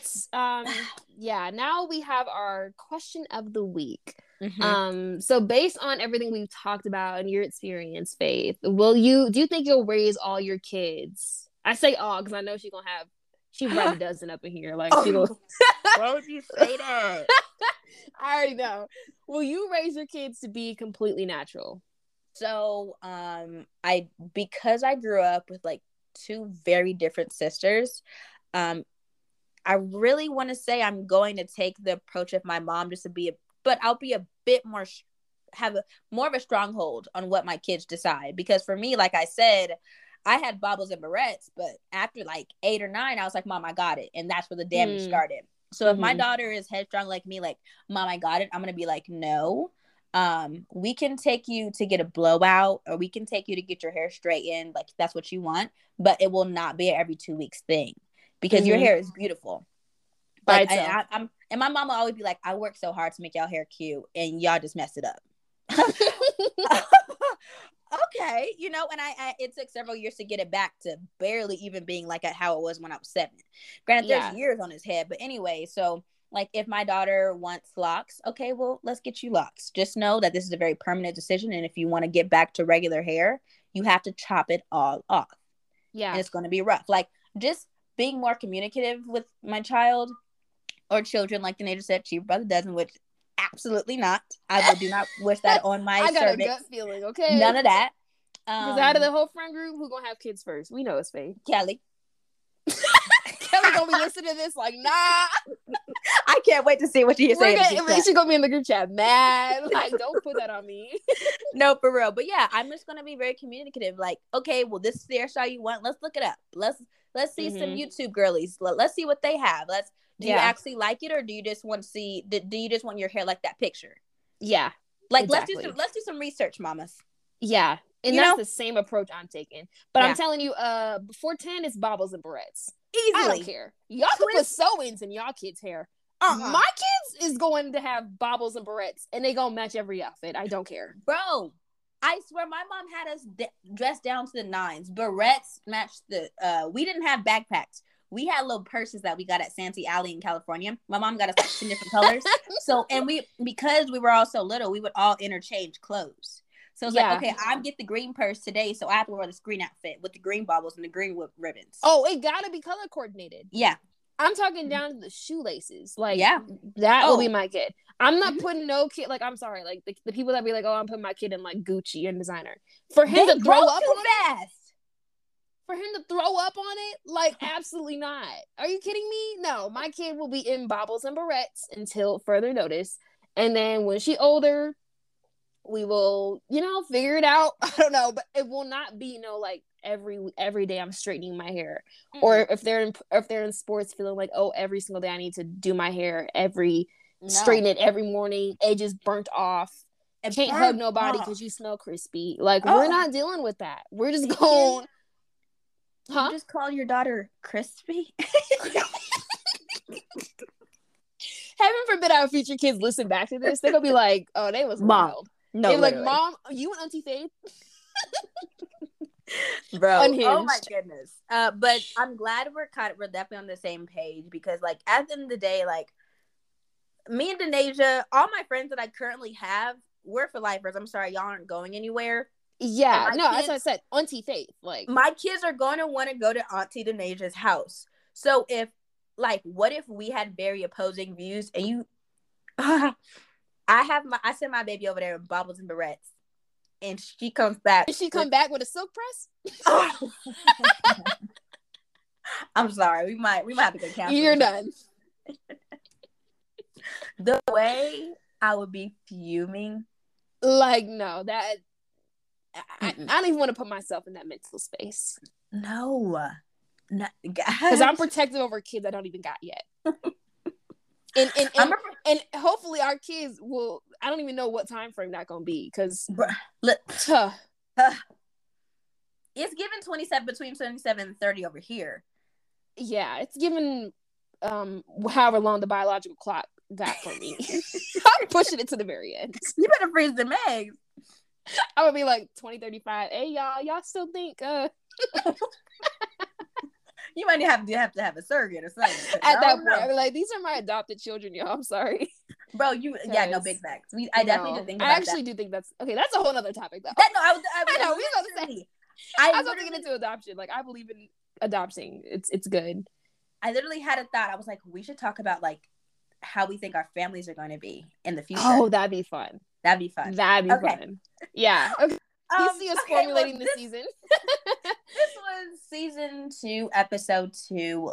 we have our question of the week. Mm-hmm. So based on everything we've talked about and your experience, Faith, do you think you'll raise all your kids? I say all because I know she probably doesn't up in here. Like, why would you say that? I already know. Will you raise your kids to be completely natural? So, because I grew up with like 2 very different sisters, I really want to say I'm going to take the approach of my mom just to but I'll be a bit more, have more of a stronghold on what my kids decide. Because for me, like I said, I had bobbles and barrettes, but after like 8 or 9, I was like, Mom, I got it. And that's where the damage started. So if my daughter is headstrong like me, like, Mom, I got it, I'm going to be like, no, we can take you to get a blowout, or we can take you to get your hair straightened. Like, that's what you want, but it will not be an every 2 weeks thing. Because your hair is beautiful. Like, and my mom will always be like, I work so hard to make y'all hair cute, and y'all just mess it up. Okay. You know, and it took several years to get it back to barely even being like at how it was when I was 7. Granted, there's years on his head. But anyway, so like if my daughter wants locks, okay, well, let's get you locks. Just know that this is a very permanent decision. And if you want to get back to regular hair, you have to chop it all off. Yeah. And it's going to be rough. Like, just being more communicative with my child or children, like Danesia said, she brother doesn't, which absolutely not. I do not wish that on my servant. I got a gut feeling, okay? None of that. Because out of the whole friend group, who gonna have kids first? We know it's Faith. Kelly. Kelly gonna be listening to this like, nah. I can't wait to see what she is saying. She's gonna be in the group chat mad. Like, don't put that on me. No, for real. But yeah, I'm just gonna be very communicative. Like, okay, well, this is the hairstyle you want. Let's look it up. Let's see some YouTube girlies. Let's see what they have. Do you actually like it, or do you just want to see? Do you just want your hair like that picture? Yeah, like exactly. Let's do some research, mamas. Yeah, and that's the same approach I'm taking. But I'm telling you, before 10 is bobbles and barrettes. Easily, I don't care. Y'all can put sew-ins in y'all kids' hair. My kids is going to have bobbles and barrettes, and they gonna match every outfit. I don't care, bro. I swear my mom had us dressed down to the 9s. Barrettes matched we didn't have backpacks. We had little purses that we got at Santee Alley in California. My mom got us like 10 different colors. Because we were all so little, we would all interchange clothes. So it's like, okay, I get the green purse today, so I have to wear this green outfit with the green bobbles and the green ribbons. Oh, it gotta be color coordinated. Yeah. I'm talking down to the shoelaces. Like, that will be my kid. I'm not putting no kid, like, I'm sorry, like, the people that be like, oh, I'm putting my kid in, like, Gucci and designer. For him to grow up on it? For him to throw up on it? Like, absolutely not. Are you kidding me? No, my kid will be in bobbles and barrettes until further notice. And then when she older, We will, you know, figure it out. I don't know, but it will not be, you know, like every day I'm straightening my hair. Mm-hmm. Or if they're in sports, feeling like, oh, every single day I need to do my hair, straighten it every morning, edges burnt off, can't hug nobody because you smell crispy. Like, we're not dealing with that. We're just going. Huh? You just call your daughter Crispy. Heaven forbid our future kids listen back to this. They're gonna be like, "Oh, they was wild." No, they're like, "Mom, you and Auntie Faith." Bro, unhinged. Oh my goodness. But I'm glad we're definitely on the same page, because, like, at the end of the day, like, me and Danesia, all my friends that I currently have, we're for lifers. I'm sorry, y'all aren't going anywhere. Yeah, that's what I said. Auntie Faith, like, my kids are going to want to go to Auntie Danesia's house. So what if we had very opposing views and you, I send my baby over there in bobbles and barrettes, and she comes back. Did she come back with a silk press? Oh. I'm sorry, we might have to go counseling. You're done. The way I would be fuming, like, no, that I don't even want to put myself in that mental space. No. Because I'm protective over kids I don't even got yet, and hopefully our kids will. I don't even know what time frame that's gonna be, because it's given 27 between 27 and 30 over here. Yeah, it's given however long the biological clock got for me. I'm pushing it to the very end. You better freeze them eggs. I would be like 2035. Hey, y'all still think? You might have to have a surrogate or something. At that point, I'd be like, these are my adopted children, y'all. I'm sorry, bro. No, big facts. I definitely do think. About I actually that. Do think that's okay. That's a whole other topic, though. I was going to get into adoption. Like, I believe in adopting. It's good. I literally had a thought. I was like, we should talk about, like, how we think our families are going to be in the future. Oh, that'd be fun. That'd be fun. Yeah. Okay. You see us formulating this season. This was season 2, episode 2,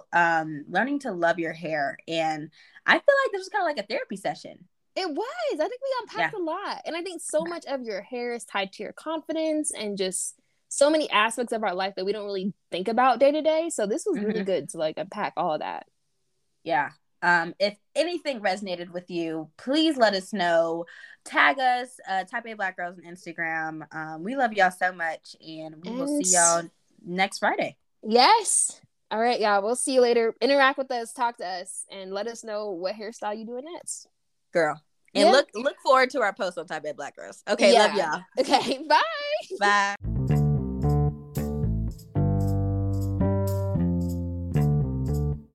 learning to love your hair. And I feel like this was kind of like a therapy session. It was. I think we unpacked a lot. And I think so much of your hair is tied to your confidence, and just so many aspects of our life that we don't really think about day to day. So this was really good to, like, unpack all of that. Yeah. If anything resonated with you, please let us know. Tag us, Type A Black Girls on Instagram. We love y'all so much, and we will see y'all next Friday. Yes. All right, y'all. We'll see you later. Interact with us, talk to us, and let us know what hairstyle you're doing next, girl. And look forward to our post on Type A Black Girls. Okay, love y'all. Okay, bye. Bye.